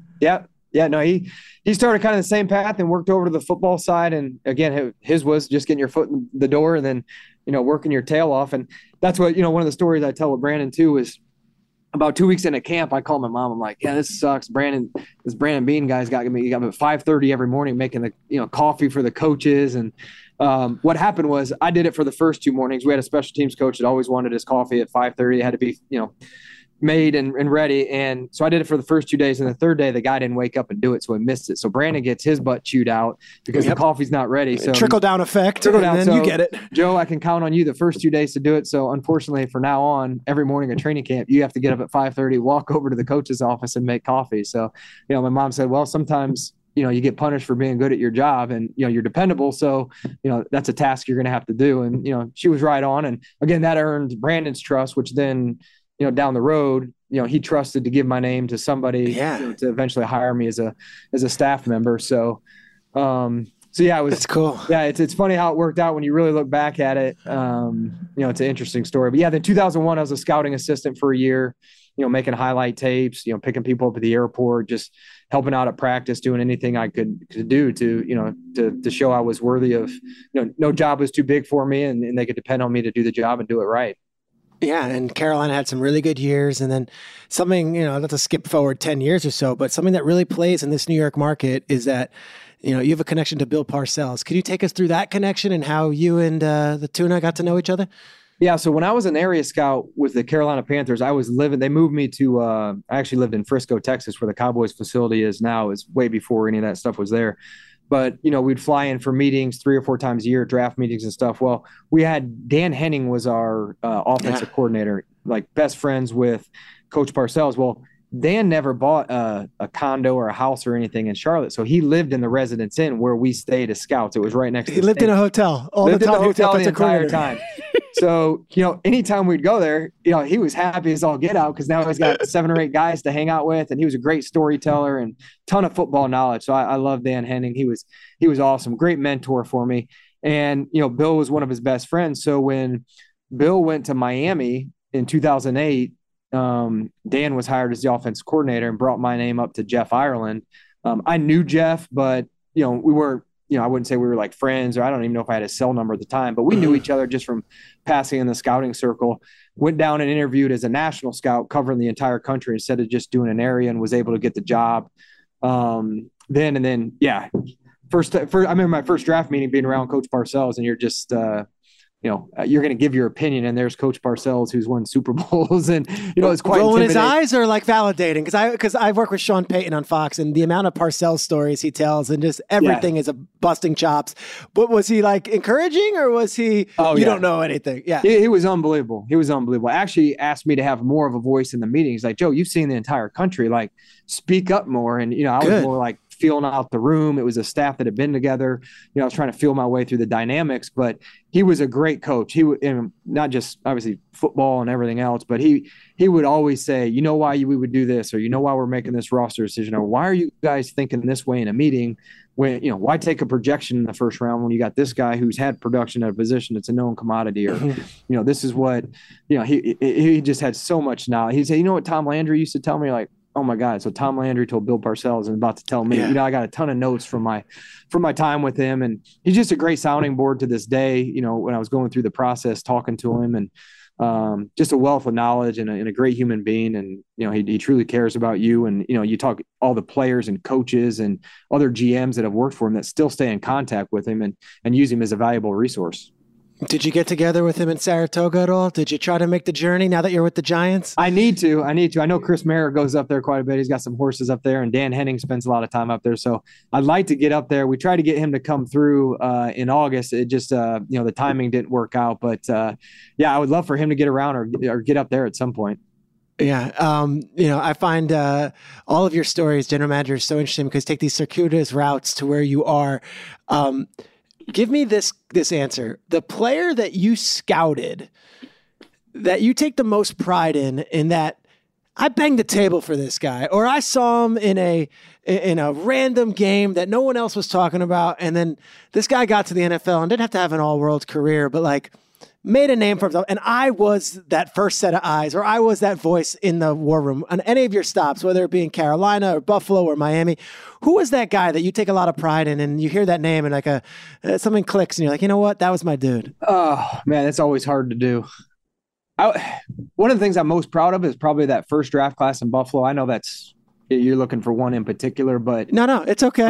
No, he started kind of the same path and worked over to the football side. And again, his was just getting your foot in the door and then, you know, working your tail off. And that's what, you know, one of the stories I tell with Brandon too is, about 2 weeks into camp, I call my mom. I'm like, "Yeah, this sucks. This Brandon Bean guy's got me. He got me at 5:30 every morning making the coffee for the coaches and What happened was I did it for the first two mornings. We had a special teams coach that always wanted his coffee at 5:30. It had to be, you know, made and ready. And so I did it for the first 2 days. And the third day, the guy didn't wake up and do it. So I missed it. So Brandon gets his butt chewed out because the coffee's not ready. So trickle down effect. So you get it. Joe, I can count on you the first 2 days to do it. So unfortunately for now on, every morning at training camp, you have to get up at 5:30, walk over to the coach's office and make coffee. So, you know, my mom said, well, sometimes, you know, you get punished for being good at your job and, you know, you're dependable. So, you know, that's a task you're going to have to do. And, you know, she was right on. And again, that earned Brandon's trust, which then, you know, down the road, you know, he trusted to give my name to somebody you know, to eventually hire me as a staff member. So, so yeah, it was, that's cool. Yeah. It's funny how it worked out when you really look back at it. You know, it's an interesting story, but yeah, then 2001, I was a scouting assistant for a year, you know, making highlight tapes, you know, picking people up at the airport, just helping out at practice, doing anything I could do to, you know, to show I was worthy of, you know, no job was too big for me and they could depend on me to do the job and do it right. Yeah, and Carolina had some really good years. And then something, you know, I'd have to skip forward 10 years or so, but something that really plays in this New York market is that, you know, you have a connection to Bill Parcells. Could you take us through that connection and how you and the Tuna got to know each other? Yeah, so when I was an area scout with the Carolina Panthers, I was living, they moved me to, I actually lived in Frisco, Texas, where the Cowboys facility is now. It's way before any of that stuff was there. But, you know, we'd fly in for meetings 3 or 4 times a year, draft meetings and stuff. Well, we had Dan Henning was our offensive coordinator, like best friends with Coach Parcells. Well, Dan never bought a condo or a house or anything in Charlotte. So he lived in the Residence Inn where we stayed as scouts. It was right next to the He lived in a hotel all the time. In a hotel the entire time. So, you know, anytime we'd go there, you know, he was happy as all get out because now he's got 7 or 8 guys to hang out with. And he was a great storyteller and ton of football knowledge. So I love Dan Henning. He was awesome. Great mentor for me. And, you know, Bill was one of his best friends. So when Bill went to Miami in 2008, Dan was hired as the offensive coordinator and brought my name up to Jeff Ireland. I knew Jeff, but, you know, we weren't, you know, I wouldn't say we were like friends, or I don't even know if I had his cell number at the time, but we knew each other just from passing in the scouting circle. Went down and interviewed as a national scout covering the entire country instead of just doing an area, and was able to get the job. First, I remember my first draft meeting being around Coach Parcells, and you're just, you know, you're going to give your opinion, and there's Coach Parcells, who's won Super Bowls, and you know it's quite rolling his eyes or like validating, because I've worked with Sean Payton on Fox, and the amount of Parcells stories he tells, and just everything is a busting chops. But was he like encouraging, or was he? Don't know anything. Yeah, he was unbelievable. He was unbelievable. Actually, asked me to have more of a voice in the meetings. Like, Joe, you've seen the entire country. Like, speak up more. And you know, I was more like feeling out the room. It was a staff that had been together. You know, I was trying to feel my way through the dynamics, but he was a great coach. He would, and not just obviously football and everything else, but he would always say, you know why we would do this, or you know why we're making this roster decision, or why are you guys thinking this way in a meeting when, you know, why take a projection in the first round when you got this guy who's had production at a position that's a known commodity, or, you know, this is what, you know, he just had so much knowledge. He'd say, you know what Tom Landry used to tell me, like, oh my God. So Tom Landry told Bill Parcells and about to tell me, you know, I got a ton of notes from my time with him, and he's just a great sounding board to this day. You know, when I was going through the process, talking to him, and just a wealth of knowledge and a great human being. And, you know, he truly cares about you. And, you know, you talk all the players and coaches and other GMs that have worked for him that still stay in contact with him and use him as a valuable resource. Did you get together with him in Saratoga at all? Did you try to make the journey now that you're with the Giants? I need to. I know Chris Mayer goes up there quite a bit. He's got some horses up there, and Dan Henning spends a lot of time up there. So I'd like to get up there. We tried to get him to come through in August. It just, you know, the timing didn't work out. But, yeah, I would love for him to get around or get up there at some point. Yeah. You know, I find all of your stories, general managers, so interesting because take these circuitous routes to where you are. Give me this answer. The player that you scouted, that you take the most pride in that I banged the table for this guy, or I saw him in a random game that no one else was talking about, and then this guy got to the NFL and didn't have to have an all-world career, but like made a name for himself, and I was that first set of eyes, or I was that voice in the war room on any of your stops, whether it be in Carolina or Buffalo or Miami. Who was that guy that you take a lot of pride in, and you hear that name and like something clicks and you're like, you know what, that was my dude? Oh man, that's always hard to do. One of the things I'm most proud of is probably that first draft class in Buffalo. I know you're looking for one in particular, but no, it's okay.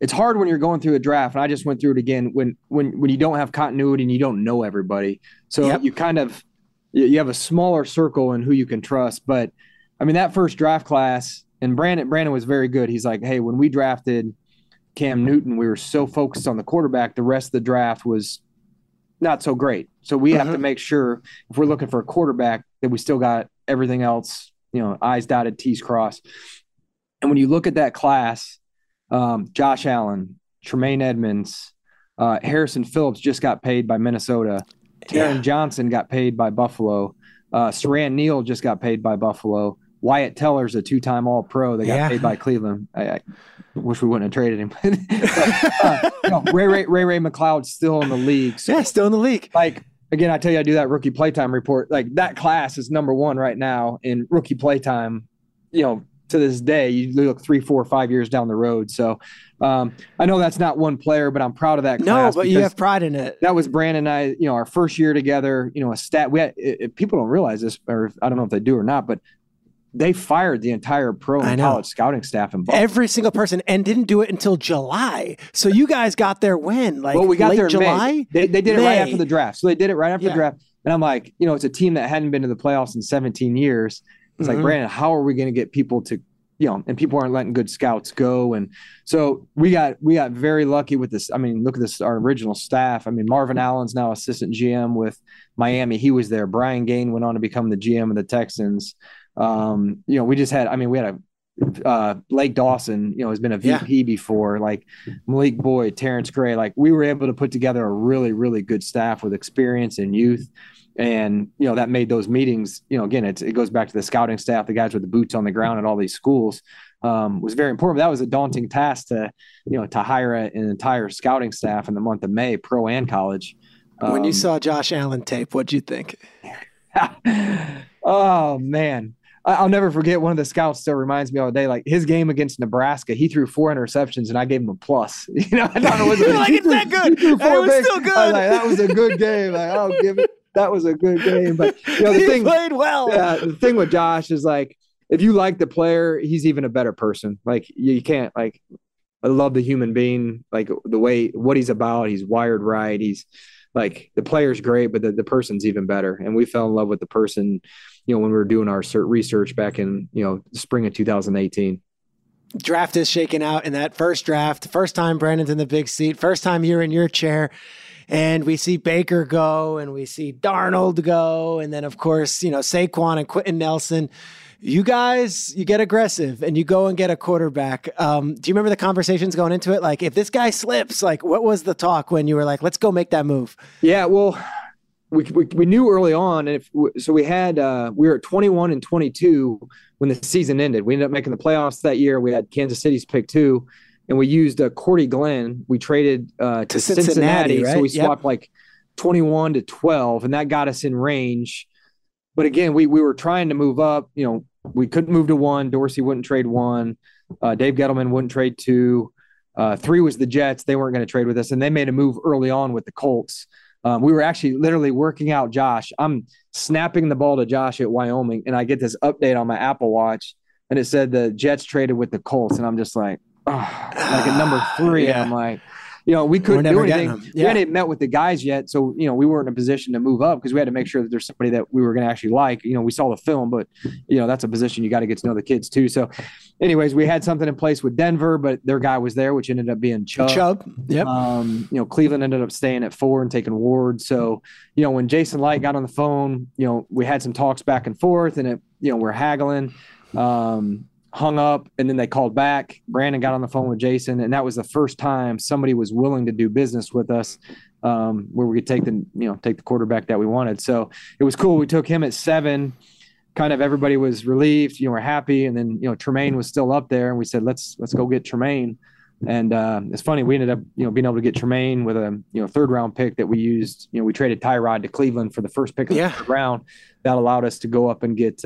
it's hard when you're going through a draft, and I just went through it again, when you don't have continuity and you don't know everybody. So you kind of – you have a smaller circle in who you can trust. But, I mean, that first draft class – and Brandon was very good. He's like, hey, when we drafted Cam Newton, we were so focused on the quarterback. The rest of the draft was not so great. So we have to make sure if we're looking for a quarterback that we still got everything else, you know, I's dotted, T's crossed. And when you look at that class – Josh Allen, Tremaine Edmonds, Harrison Phillips just got paid by Minnesota. Taron Johnson got paid by Buffalo. Saran Neal just got paid by Buffalo. Wyatt Teller's a two-time All-Pro. They got paid by Cleveland. I wish we wouldn't have traded him. Ray McLeod's still in the league. So, yeah, still in the league. Like, again, I tell you, I do that rookie playtime report. Like, that class is number one right now in rookie playtime, you know, to this day. You look 3, 4, 5 years down the road. So I know that's not one player, but I'm proud of that class. No, but you have pride in it. That was Brandon and I, you know, our first year together, you know, a stat. We had, people don't realize this, or I don't know if they do or not, but they fired the entire pro and college scouting staff in Buffalo. Every single person, and didn't do it until July. So you guys got there when? Like, well, we got late there in July? May. They did it right after the draft. So they did it right after the draft. And I'm like, you know, it's a team that hadn't been to the playoffs in 17 years. It's like, Brandon, how are we going to get people to, you know, and people aren't letting good scouts go. And so we got very lucky with this. I mean, look at this, our original staff. I mean, Marvin Allen's now assistant GM with Miami. He was there. Brian Gain went on to become the GM of the Texans. You know, we just had, I mean, we had a Blake Dawson, you know, has been a VP before, like Malik Boyd, Terrence Gray. Like, we were able to put together a really, really good staff with experience and youth. And, you know, that made those meetings, you know, again, it goes back to the scouting staff, the guys with the boots on the ground at all these schools, was very important. But that was a daunting task to, you know, to hire an entire scouting staff in the month of May, pro and college. When you saw Josh Allen tape, what'd you think? Oh, man. I'll never forget, one of the scouts still reminds me all day, like his game against Nebraska, he threw 4 interceptions and I gave him a plus. You know, I thought it was like, it's that good. It was still good. I was like, that was a good game. Like, I'll give it. That was a good game, but you know, he played well. Yeah, the thing with Josh is, like, if you like the player, he's even a better person. Like, you can't, like, I love the human being, like the way, what he's about. He's wired right. He's like, the player's great, but the person's even better. And we fell in love with the person, you know, when we were doing our research back in, you know, spring of 2018. Draft is shaking out in that first draft. First time Brandon's in the big seat. First time you're in your chair. And we see Baker go, and we see Darnold go. And then, of course, you know, Saquon and Quentin Nelson. You guys, you get aggressive and you go and get a quarterback. Do you remember the conversations going into it? Like, if this guy slips, like, what was the talk when you were like, let's go make that move? Yeah, well, we knew early on. And so we had, we were at 21 and 22 when the season ended. We ended up making the playoffs that year. We had Kansas City's pick 2. And we used Cordy Glenn. We traded to Cincinnati, right? So we swapped like 21 to 12, and that got us in range. But again, we were trying to move up. You know, we couldn't move to 1. Dorsey wouldn't trade 1. Dave Gettleman wouldn't trade 2. 3 was the Jets. They weren't going to trade with us, and they made a move early on with the Colts. We were actually literally working out Josh. I'm snapping the ball to Josh at Wyoming, and I get this update on my Apple Watch, and it said the Jets traded with the Colts, and I'm just like, oh, like at number 3, I'm like, you know, we couldn't do anything. We hadn't met with the guys yet, so, you know, we weren't in a position to move up because we had to make sure that there's somebody that we were going to actually like. You know, we saw the film, but, you know, that's a position you got to get to know the kids too. So, anyways, we had something in place with Denver, but their guy was there, which ended up being Chubb. You know, Cleveland ended up staying at 4 and taking Ward. So, you know, when Jason Light got on the phone, you know, we had some talks back and forth, and it, you know, we're haggling. Hung up, and then they called back. Brandon got on the phone with Jason, and that was the first time somebody was willing to do business with us, where we could take the quarterback that we wanted. So it was cool. We took him at 7. Kind of everybody was relieved. You know, we're happy. And then, you know, Tremaine was still up there, and we said, let's go get Tremaine. And it's funny, we ended up, you know, being able to get Tremaine with a, you know, 3rd round pick that we used. You know, we traded Tyrod to Cleveland for the first pick of the 3rd round. That allowed us to go up and get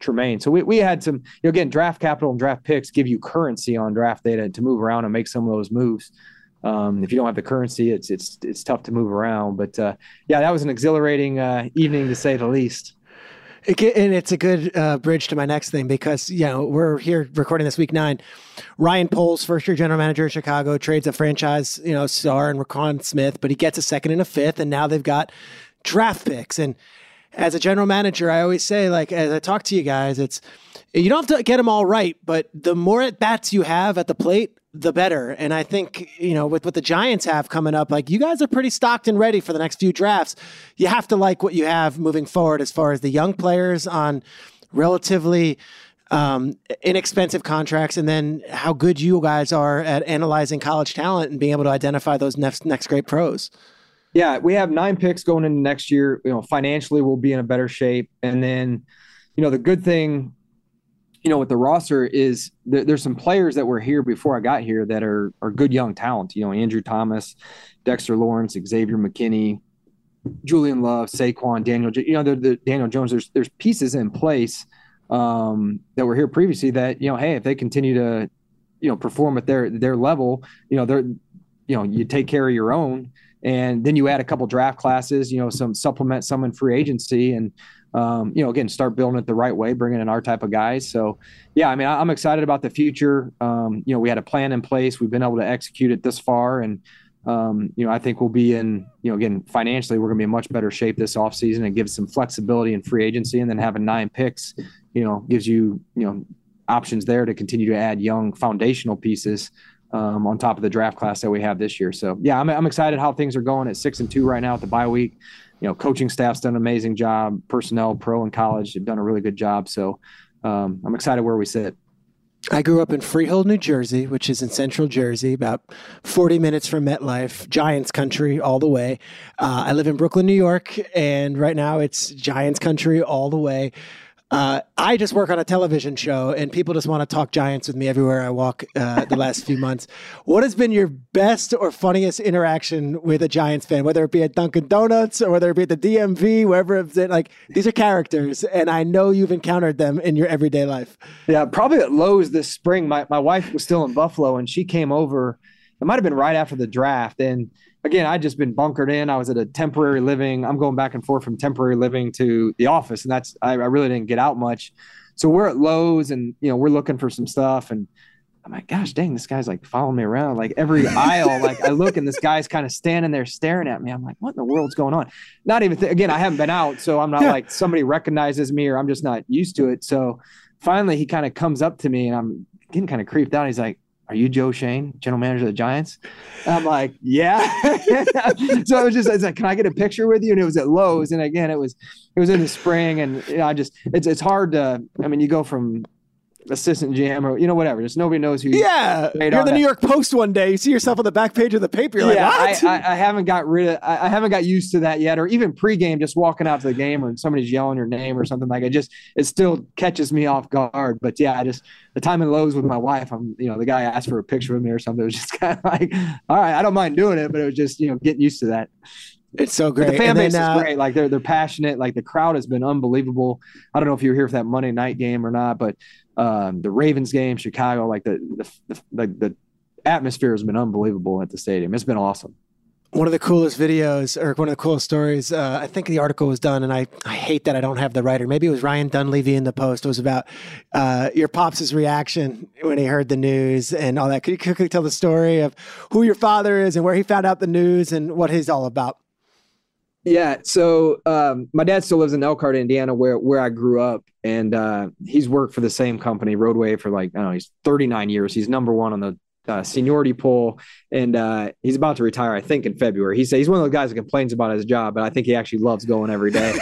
Tremaine. So we had some, you know, again, draft capital and draft picks give you currency on draft data to move around and make some of those moves. If you don't have the currency, it's tough to move around. But yeah, that was an exhilarating evening, to say the least. And it's a good bridge to my next thing because, you know, we're here recording this week 9. Ryan Poles, first-year general manager of Chicago, trades a franchise, you know, star and Roquan Smith, but he gets a second and a fifth, and now they've got draft picks. And as a general manager, I always say, like, as I talk to you guys, it's you don't have to get them all right, but the more at-bats you have at the plate, the better. And I think, you know, with what the Giants have coming up, like you guys are pretty stocked and ready for the next few drafts. You have to like what you have moving forward as far as the young players on relatively inexpensive contracts, and then how good you guys are at analyzing college talent and being able to identify those next great pros. Yeah, we have 9 picks going into next year. You know, financially we'll be in a better shape. And then, you know, the good thing, you know, with the roster is there's some players that were here before I got here that are good young talent. You know, Andrew Thomas, Dexter Lawrence, Xavier McKinney, Julian Love, Saquon, Daniel, you know, the Daniel Jones. There's pieces in place that were here previously that, you know, hey, if they continue to, you know, perform at their level, you know, they're, you know, you take care of your own, and then you add a couple draft classes, you know, some supplement some in free agency, and you know, again, start building it the right way, bringing in our type of guys. So, yeah, I mean, I'm excited about the future. You know, we had a plan in place. We've been able to execute it this far. And, you know, I think we'll be in, you know, again, financially, we're going to be in much better shape this offseason and give some flexibility in free agency. And then having 9 picks, you know, gives you, you know, options there to continue to add young foundational pieces on top of the draft class that we have this year. So, yeah, I'm excited how things are going at 6-2 right now at the bye week. You know, coaching staff's done an amazing job. Personnel, pro and college, have done a really good job. So I'm excited where we sit. I grew up in Freehold, New Jersey, which is in central Jersey, about 40 minutes from MetLife, Giants country all the way. I live in Brooklyn, New York, and right now it's Giants country all the way. I just work on a television show, and people just want to talk Giants with me everywhere I walk the last few months. What has been your best or funniest interaction with a Giants fan, whether it be at Dunkin' Donuts or whether it be at the DMV, wherever it's at? Like, these are characters, and I know you've encountered them in your everyday life. Yeah, probably at Lowe's this spring. My wife was still in Buffalo, and she came over. It might have been right after the draft, and again, I'd just been bunkered in. I was at a temporary living. I'm going back and forth from temporary living to the office, and that's I really didn't get out much. So we're at Lowe's, and you know, we're looking for some stuff, and I'm like, gosh, dang, this guy's like following me around, like every aisle. Like I look, and this guy's kind of standing there staring at me. I'm like, what in the world's going on? Not even again, I haven't been out, so I'm not like somebody recognizes me, or I'm just not used to it. So finally, he kind of comes up to me, and I'm getting kind of creeped out. He's like, are you Joe Schoen, general manager of the Giants? And I'm like, yeah. So it was just, it's like, can I get a picture with you? And it was at Lowe's. And again, it was in the spring. And you know, I just, it's hard to, I mean, you go from assistant GM or, you know, whatever, just nobody knows who you are. Yeah. You're the New York Post one day, you see yourself on the back page of the paper. You're like, what? I haven't got rid of, I haven't got used to that yet. Or even pregame, just walking out to the game or somebody's yelling your name or something like it. Just, it still catches me off guard. But yeah, I just, the time in Lowe's with my wife, I'm, you know, the guy asked for a picture with me or something. It was just kind of like, all right, I don't mind doing it, but it was just, you know, getting used to that. It's so great. But the fan base is great. Like they're passionate. Like the crowd has been unbelievable. I don't know if you were here for that Monday night game or not, but the Ravens game, Chicago, like the atmosphere has been unbelievable at the stadium. It's been awesome. One of the coolest videos, or one of the coolest stories, I think the article was done, and I hate that I don't have the writer. Maybe it was Ryan Dunleavy in the Post. It was about your pops' reaction when he heard the news and all that. Could you quickly tell the story of who your father is and where he found out the news and what he's all about? Yeah. So my dad still lives in Elkhart, Indiana, where I grew up. And he's worked for the same company, Roadway, for like, I don't know, he's 39 years. He's number one on the seniority poll. And he's about to retire, I think, in February. He's one of those guys that complains about his job, but I think he actually loves going every day.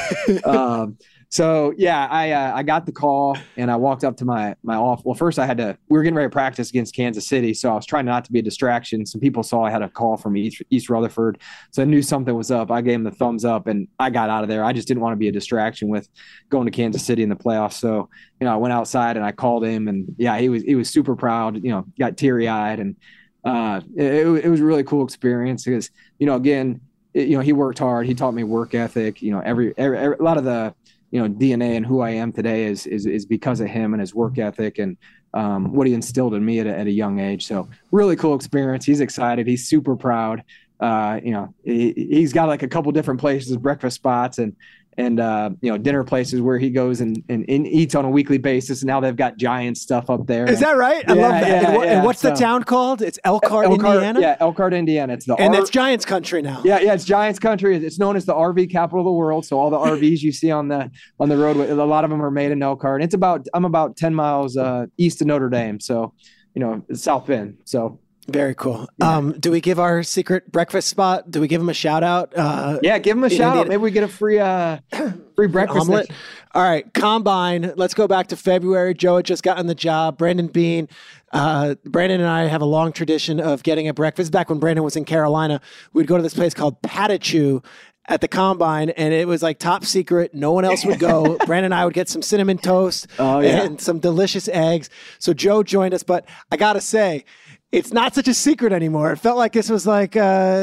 So, yeah, I got the call and I walked up to my office. Well, first we were getting ready to practice against Kansas City. So I was trying not to be a distraction. Some people saw I had a call from East Rutherford. So I knew something was up. I gave him the thumbs up and I got out of there. I just didn't want to be a distraction with going to Kansas City in the playoffs. So, you know, I went outside and I called him, and yeah, he was super proud, you know, got teary eyed, and it was a really cool experience because, you know, again, you know, he worked hard. He taught me work ethic, you know, every a lot of the, you know, DNA and who I am today is because of him and his work ethic and what he instilled in me at a young age. So really cool experience. He's excited. He's super proud. You know, he's got like a couple different places, breakfast spots, and and dinner places where he goes and eats on a weekly basis. Now they've got Giants stuff up there. Is that right? I love that. Yeah, and what's the town called? It's Elkhart, Indiana? Yeah, Elkhart, Indiana. It's Giants country now. Yeah, it's Giants country. It's known as the RV capital of the world. So all the RVs you see on the road, a lot of them are made in Elkhart. It's I'm about 10 miles east of Notre Dame. So, South Bend. So. Very cool. Yeah. Do we give our secret breakfast spot? Do we give them a shout out? Give them a shout out. Maybe we get a free breakfast omelet. All right, Combine. Let's go back to February. Joe had just gotten the job. Brandon Bean. Brandon and I have a long tradition of getting a breakfast. Back when Brandon was in Carolina, we'd go to this place called Patachou at the Combine, and it was like top secret. No one else would go. Brandon and I would get some cinnamon toast and some delicious eggs. So Joe joined us, but I got to say, it's not such a secret anymore. It felt like this was like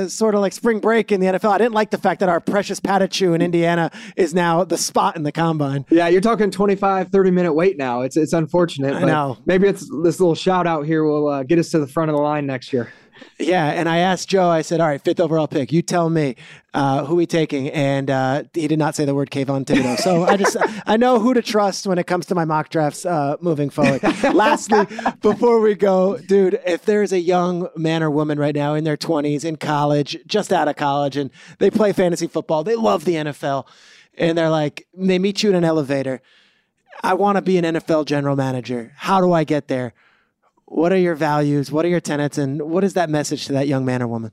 sort of like spring break in the NFL. I didn't like the fact that our precious Patachou in Indiana is now the spot in the Combine. Yeah, you're talking 25, 30-minute wait now. It's unfortunate. I know. Maybe it's this little shout-out here will get us to the front of the line next year. Yeah, and I asked Joe, I said, all right, 5th overall pick. You tell me who we taking. And he did not say the word Kayvon Thibodeau. So I know who to trust when it comes to my mock drafts moving forward. Lastly, before we go, dude, if there's a young man or woman right now in their 20s, in college, just out of college, and they play fantasy football, they love the NFL, and they're like, they meet you in an elevator. I want to be an NFL general manager. How do I get there? What are your values? What are your tenets? And what is that message to that young man or woman?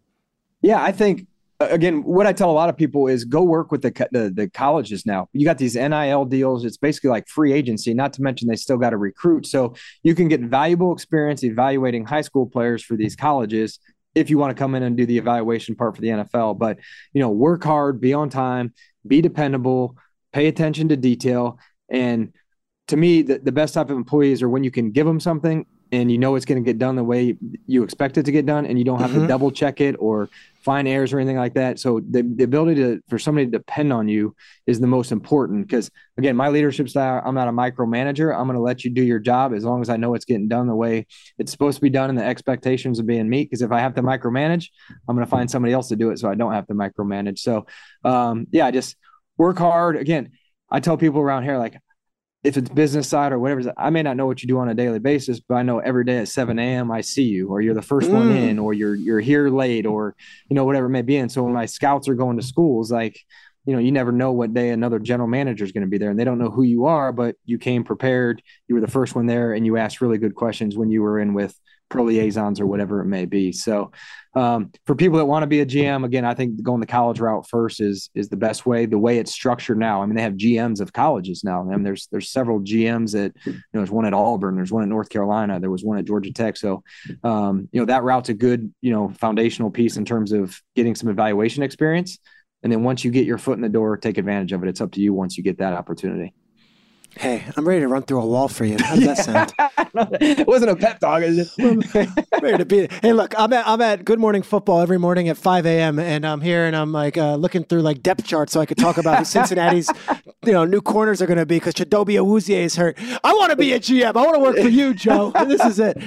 Yeah, I think, again, what I tell a lot of people is go work with the colleges now. You got these NIL deals. It's basically like free agency, not to mention they still got to recruit. So you can get valuable experience evaluating high school players for these colleges if you want to come in and do the evaluation part for the NFL. But, work hard, be on time, be dependable, pay attention to detail. And to me, the best type of employees are when you can give them something and it's going to get done the way you expect it to get done, and you don't have to double check it or find errors or anything like that. So the ability for somebody to depend on you is the most important, because, again, my leadership style, I'm not a micromanager. I'm going to let you do your job as long as I know it's getting done the way it's supposed to be done and the expectations of being meet, because if I have to micromanage, I'm going to find somebody else to do it so I don't have to micromanage. So, just work hard. Again, I tell people around here, like, if it's business side or whatever, I may not know what you do on a daily basis, but I know every day at 7 a.m. I see you, or you're the first one in, or you're here late, or, whatever it may be. And so when my scouts are going to schools, like, you never know what day another general manager is going to be there, and they don't know who you are, but you came prepared. You were the first one there, and you asked really good questions when you were in with pro liaisons or whatever it may be. So for people that want to be a GM, again, I think going the college route first is the best way, the way it's structured now. I mean, they have GMs of colleges now. I mean, there's several GMs that, there's one at Auburn, there's one at North Carolina, there was one at Georgia Tech. So, that route's a good, foundational piece in terms of getting some evaluation experience. And then once you get your foot in the door, take advantage of it. It's up to you once you get that opportunity. Hey, I'm ready to run through a wall for you. How does that sound? It wasn't a pep talk. I'm ready to be. Hey, look, I'm at Good Morning Football every morning at 5 a.m. and I'm here and I'm like looking through like depth charts so I could talk about who Cincinnati's new corners are going to be because Chidobe Awuzie is hurt. I want to be a GM. I want to work for you, Joe. This is it,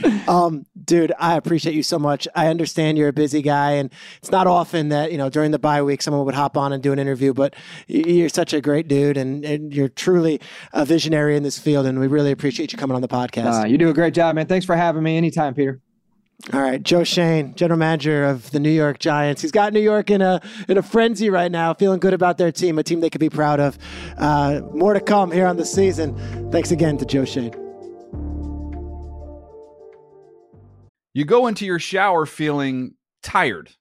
dude. I appreciate you so much. I understand you're a busy guy and it's not often that during the bye week someone would hop on and do an interview, but you're such a great dude and you're truly a visionary in this field, and we really appreciate you coming on the podcast. You do a great job, man. Thanks for having me. Anytime, Peter. All right, Joe Schoen, general manager of the New York Giants. He's got New York in a frenzy right now, feeling good about their team, a team they could be proud of. More to come here on the season. Thanks again to Joe Schoen. You go into your shower feeling tired,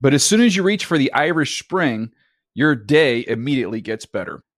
but as soon as you reach for the Irish Spring, your day immediately gets better.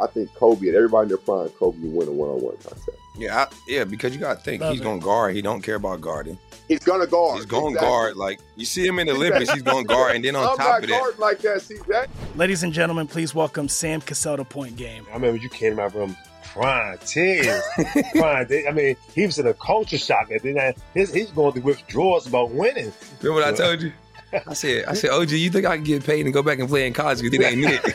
I think Kobe and everybody in their prime, Kobe would win a one-on-one contest. Yeah, because you got to think, he's going to guard. He don't care about guarding. He's going to guard. He's going to guard. Like, you see him in the Olympics, he's going to guard. And then on top of that. Like that, see that? Ladies and gentlemen, please welcome Sam Cassell to Point Game. I remember you came out from crying tears. I mean, he was in a culture shock. And then he's going to withdrawals about winning. Remember what I told you? I said, OG, you think I can get paid and go back and play in college? Because it ain't it.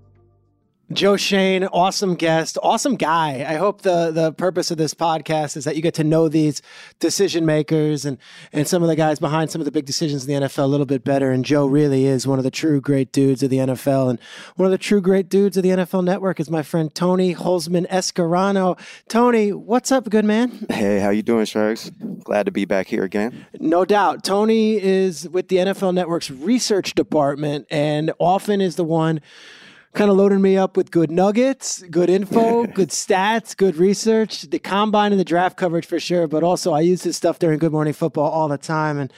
Joe Schoen, awesome guest, awesome guy. I hope the purpose of this podcast is that you get to know these decision makers and some of the guys behind some of the big decisions in the NFL a little bit better. And Joe really is one of the true great dudes of the NFL. And one of the true great dudes of the NFL Network is my friend Tony Holzman Escarano. Tony, what's up, good man? Hey, how you doing, Sharks? Glad to be back here again. No doubt. Tony is with the NFL Network's research department and often is the one kind of loading me up with good nuggets, good info, good stats, good research, the combine and the draft coverage for sure. But also I use his stuff during Good Morning Football all the time. And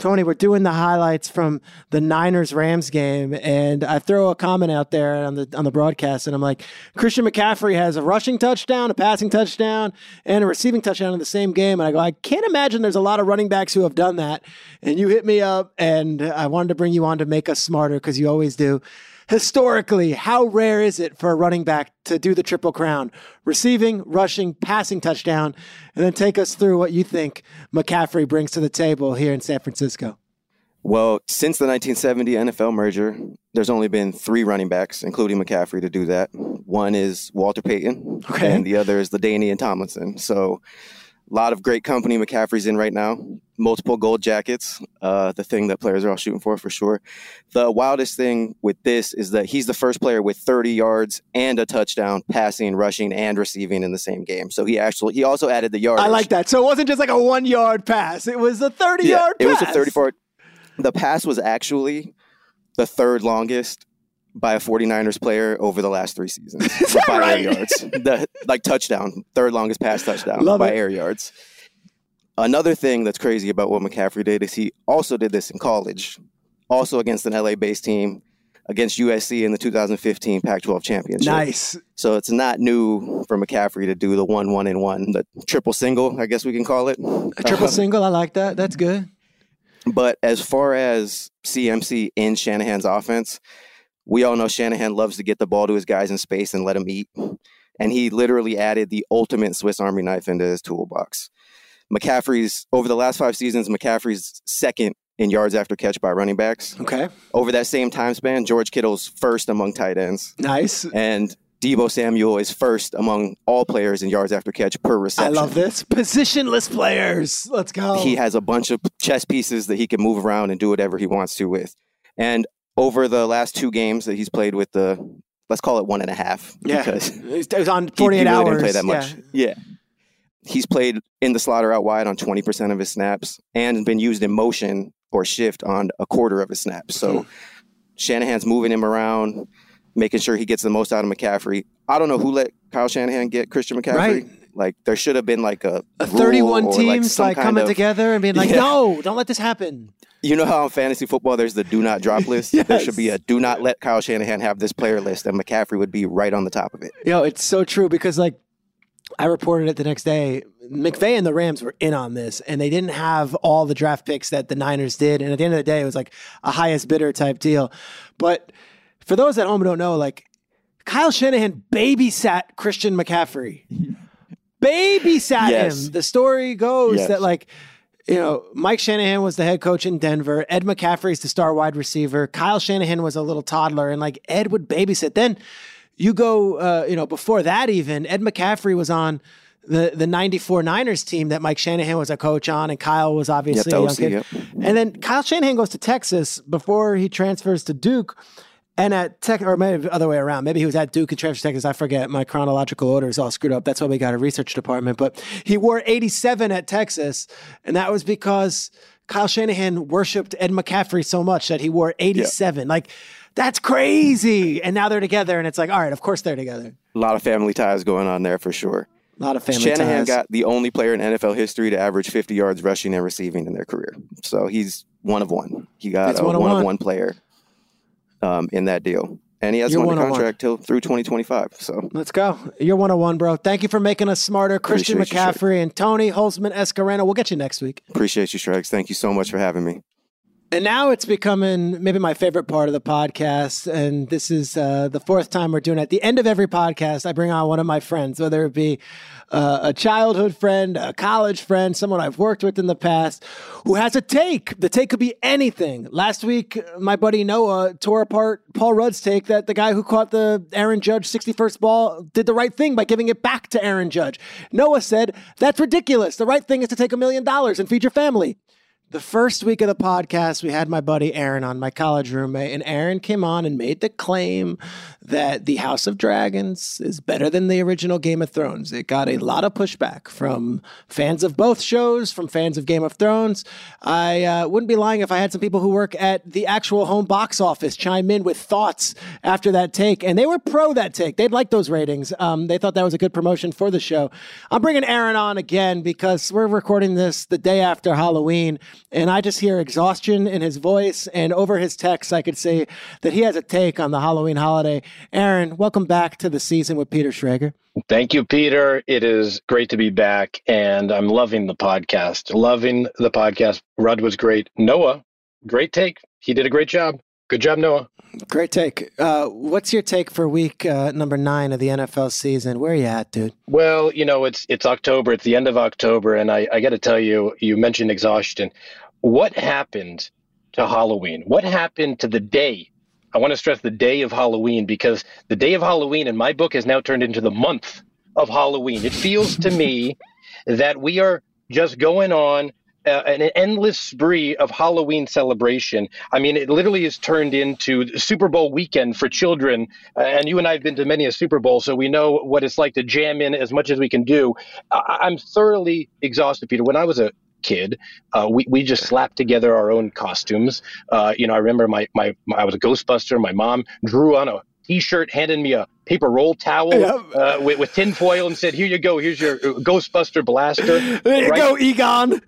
Tony, we're doing the highlights from the Niners-Rams game. And I throw a comment out there on the broadcast and I'm like, Christian McCaffrey has a rushing touchdown, a passing touchdown, and a receiving touchdown in the same game. And I go, I can't imagine there's a lot of running backs who have done that. And you hit me up and I wanted to bring you on to make us smarter because you always do. Historically, how rare is it for a running back to do the triple crown? Receiving, rushing, passing touchdown, and then take us through what you think McCaffrey brings to the table here in San Francisco. Well, since the 1970 NFL merger, there's only been three running backs, including McCaffrey, to do that. One is Walter Payton, and the other is LaDainian Tomlinson. So a lot of great company McCaffrey's in right now. Multiple gold jackets, the thing that players are all shooting for sure. The wildest thing with this is that he's the first player with 30 yards and a touchdown, passing, rushing, and receiving in the same game. So he also added the yardage. I like that. So it wasn't just like a 1-yard pass. It was a 30-yard pass. It was a 34. The pass was actually the third longest by a 49ers player over the last three seasons. Is that by right? Air yards. Touchdown. Third longest pass touchdown air yards. Another thing that's crazy about what McCaffrey did is he also did this in college, also against an LA-based team, against USC in the 2015 Pac-12 championship. Nice. So it's not new for McCaffrey to do the 1-1-1, the triple single, I guess we can call it. A triple single, I like that. That's good. But as far as CMC in Shanahan's offense, we all know Shanahan loves to get the ball to his guys in space and let them eat. And he literally added the ultimate Swiss Army knife into his toolbox. Over the last five seasons, McCaffrey's second in yards after catch by running backs. Okay. Over that same time span, George Kittle's first among tight ends. Nice. And Deebo Samuel is first among all players in yards after catch per reception. I love this. Positionless players. Let's go. He has a bunch of chess pieces that he can move around and do whatever he wants to with. And over the last two games that he's played with the, let's call it 1.5. Yeah. Because it was on 48 hours. He really didn't play that much. Yeah. He's played in the slot or out wide on 20% of his snaps and been used in motion or shift on 25% of his snaps. So Shanahan's moving him around, making sure he gets the most out of McCaffrey. I don't know who let Kyle Shanahan get Christian McCaffrey. Right. Like, there should have been like a 31 teams like coming together and being like, no, don't let this happen. You know how in fantasy football there's the do not drop list? Yes. There should be a do not let Kyle Shanahan have this player list, and McCaffrey would be right on the top of it. Yo, it's so true because, like, I reported it the next day. McVay and the Rams were in on this, and they didn't have all the draft picks that the Niners did. And at the end of the day, it was like a highest bidder type deal. But for those at home who don't know, like, Kyle Shanahan babysat Christian McCaffrey. Babysat him. The story goes that, like, you know, Mike Shanahan was the head coach in Denver. Ed McCaffrey's the star wide receiver. Kyle Shanahan was a little toddler, and like Ed would babysit. Then you go, you know, before that even, Ed McCaffrey was on the 94 Niners team that Mike Shanahan was a coach on, and Kyle was obviously a young kid. And then Kyle Shanahan goes to Texas before he transfers to Duke. And at Tech, or maybe the other way around, maybe he was at Duke and transferred to Texas. I forget. My chronological order is all screwed up. That's why we got a research department. But he wore 87 at Texas, and that was because Kyle Shanahan worshipped Ed McCaffrey so much that he wore 87. Yeah. Like, that's crazy. And now they're together, and it's like, all right, of course they're together. A lot of family ties going on there for sure. A lot of family Shanahan ties. Got the only player in NFL history to average 50 yards rushing and receiving in their career. So he's one of one. He got a one of one player. In that deal. And he has won the contract through 2025. So let's go. You're 101, bro. Thank you for making us smarter. Christian McCaffrey and Tony Holzman Escareno. We'll get you next week. Appreciate you, Shregs. Thank you so much for having me. And now it's becoming maybe my favorite part of the podcast. And this is the fourth time we're doing it. At the end of every podcast, I bring on one of my friends, whether it be a childhood friend, a college friend, someone I've worked with in the past who has a take. The take could be anything. Last week, my buddy Noah tore apart Paul Rudd's take that the guy who caught the Aaron Judge 61st ball did the right thing by giving it back to Aaron Judge. Noah said, that's ridiculous. The right thing is to take $1 million and feed your family. The first week of the podcast, we had my buddy Aaron on, my college roommate, and Aaron came on and made the claim that the House of Dragons is better than the original Game of Thrones. It got a lot of pushback from fans of both shows, from fans of Game of Thrones. I wouldn't be lying if I had some people who work at the actual home box office chime in with thoughts after that take, and they were pro that take. They'd like those ratings. They thought that was a good promotion for the show. I'm bringing Aaron on again because we're recording this the day after Halloween. And I just hear exhaustion in his voice, and over his text, I could say that he has a take on the Halloween holiday. Aaron, welcome back to The Season with Peter Schrager. Thank you, Peter. It is great to be back, and I'm loving the podcast. Loving the podcast. Rudd was great. Noah, great take. He did a great job. Good job, Noah. Great take. What's your take for week number 9 of the NFL season? Where are you at, dude? Well, you know, it's October. It's the end of October. And I got to tell you, you mentioned exhaustion. What happened to Halloween? What happened to the day? I want to stress the day of Halloween, because the day of Halloween in my book has now turned into the month of Halloween. It feels to me that we are just going on an endless spree of Halloween celebration. I mean, it literally is turned into Super Bowl weekend for children. And you and I have been to many a Super Bowl, so we know what it's like to jam in as much as we can do. I'm thoroughly exhausted, Peter. When I was a kid, we just slapped together our own costumes. You know, I remember I was a Ghostbuster. My mom drew on a T-shirt, handed me a paper roll towel with tin foil and said, here you go. Here's your Ghostbuster blaster. There you go, Egon.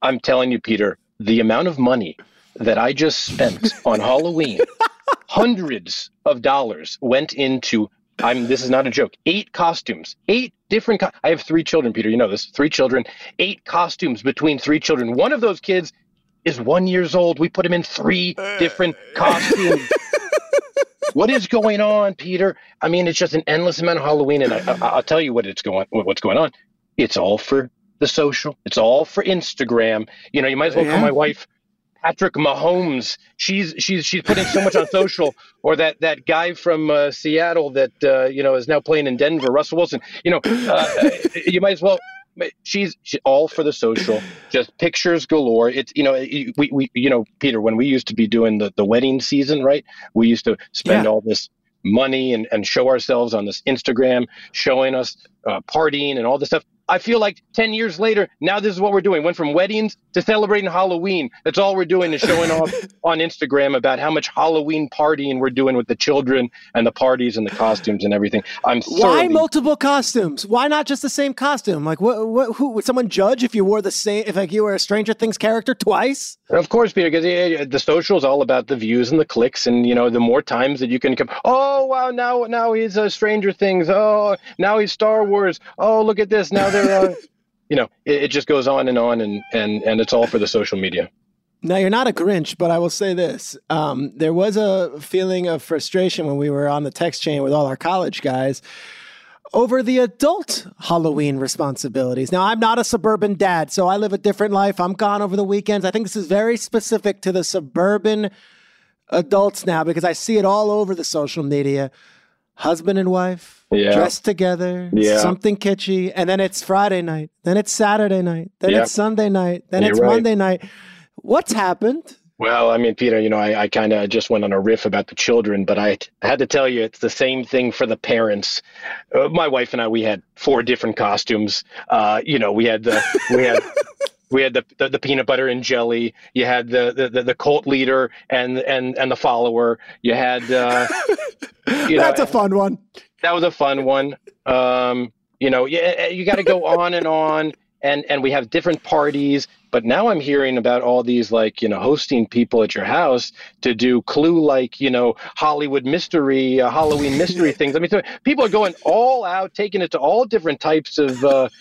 I'm telling you, Peter, the amount of money that I just spent on Halloween, hundreds of dollars went into, this is not a joke, 8 costumes, 8 different. I have 3 children, Peter, you know this, 3 children, 8 costumes between 3 children. One of those kids is 1 year old. We put him in 3 different costumes. What is going on, Peter? I mean, it's just an endless amount of Halloween, and I'll tell you what's going on. It's all for the social. It's all for Instagram. You know, you might as well call my wife Patrick Mahomes. She's putting so much on social. Or that guy from Seattle that you know is now playing in Denver, Russell Wilson. You know, you might as well But she's all for the social, just pictures galore. It's, you know, we you know, Peter, when we used to be doing the wedding season, right? We used to spend all this money and show ourselves on this Instagram, showing us partying and all this stuff. I feel like 10 years later, now this is what we're doing. Went from weddings to celebrating Halloween. That's all we're doing is showing off on Instagram about how much Halloween partying we're doing with the children and the parties and the costumes and everything. Why multiple costumes? Why not just the same costume? Like, who would someone judge if you wore the same, if like you were a Stranger Things character twice? Of course, Peter, because the social is all about the views and the clicks, and you know, the more times that you can come. Oh wow, now he's Stranger Things. Oh, now he's Star Wars. Oh, look at this now. You know, it just goes on and it's all for the social media. Now, you're not a Grinch, but I will say this. There was a feeling of frustration when we were on the text chain with all our college guys over the adult Halloween responsibilities. Now, I'm not a suburban dad, so I live a different life. I'm gone over the weekends. I think this is very specific to the suburban adults now, because I see it all over the social media. Husband and wife, dressed together, something kitschy, and then it's Friday night, then it's Saturday night, then it's Sunday night, then it's Monday night. What's happened? Well, I mean, Peter, you know, I kind of just went on a riff about the children, but I had to tell you, it's the same thing for the parents. My wife and I, we had 4 different costumes. You know, we had the peanut butter and jelly. You had the cult leader and the follower. You had that's a fun one. That was a fun one. You know, you got to go on, and we have different parties. But now I'm hearing about all these, like, you know, hosting people at your house to do Clue-like, you know, Hollywood mystery, Halloween mystery things. I mean, so people are going all out, taking it to all different types of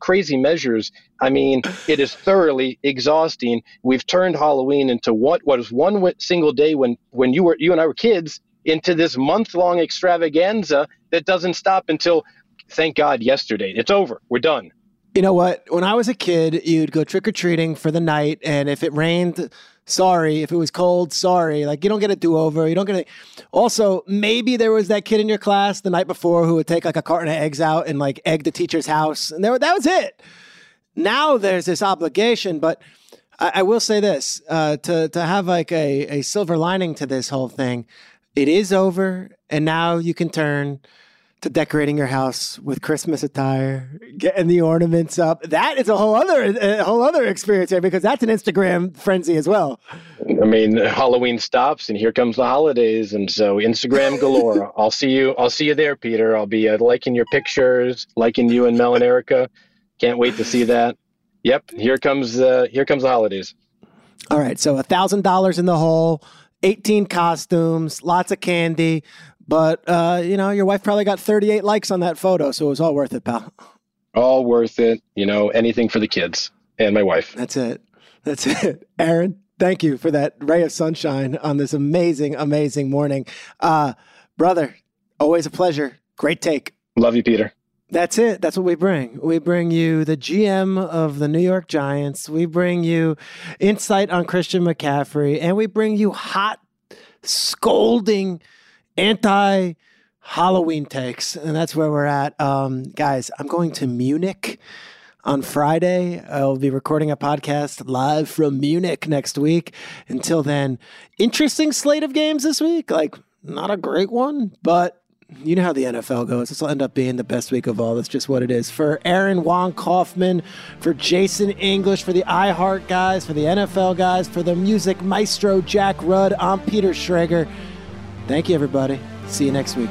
crazy measures. I mean, it is thoroughly exhausting. We've turned Halloween into what was one single day when you and I were kids into this month-long extravaganza that doesn't stop until, thank God, yesterday. It's over. We're done. You know what? When I was a kid, you'd go trick-or-treating for the night, and if it rained, sorry. If it was cold, sorry. Like, you don't get a do-over. You don't get a... Also, maybe there was that kid in your class the night before who would take, like, a carton of eggs out and, like, egg the teacher's house, and that was it. Now there's this obligation, but I will say this, to have, like, a silver lining to this whole thing, it is over, and now you can turn to decorating your house with Christmas attire, getting the ornaments up. That is a whole other experience there, because that's an Instagram frenzy as well. I mean, Halloween stops and here comes the holidays. And so Instagram galore. I'll see you there, Peter. I'll be liking your pictures, liking you and Mel and Erica. Can't wait to see that. Yep. Here comes the holidays. All right. So $1,000 in the hole, 18 costumes, lots of candy. But, you know, your wife probably got 38 likes on that photo, so it was all worth it, pal. All worth it. You know, anything for the kids and my wife. That's it. Aaron, thank you for that ray of sunshine on this amazing, amazing morning. Brother, always a pleasure. Great take. Love you, Peter. That's it. That's what we bring. We bring you the GM of the New York Giants. We bring you insight on Christian McCaffrey, and we bring you hot, scolding, anti-Halloween takes, and that's where we're at. Guys, I'm going to Munich on Friday. I'll be recording a podcast live from Munich next week. Until then, interesting slate of games this week. Like, not a great one, but you know how the NFL goes. This will end up being the best week of all. That's just what it is. For Aaron Wong Kaufman, for Jason English, for the iHeart guys, for the NFL guys, for the music maestro Jack Rudd, I'm Peter Schrager. Thank you, everybody. See you next week.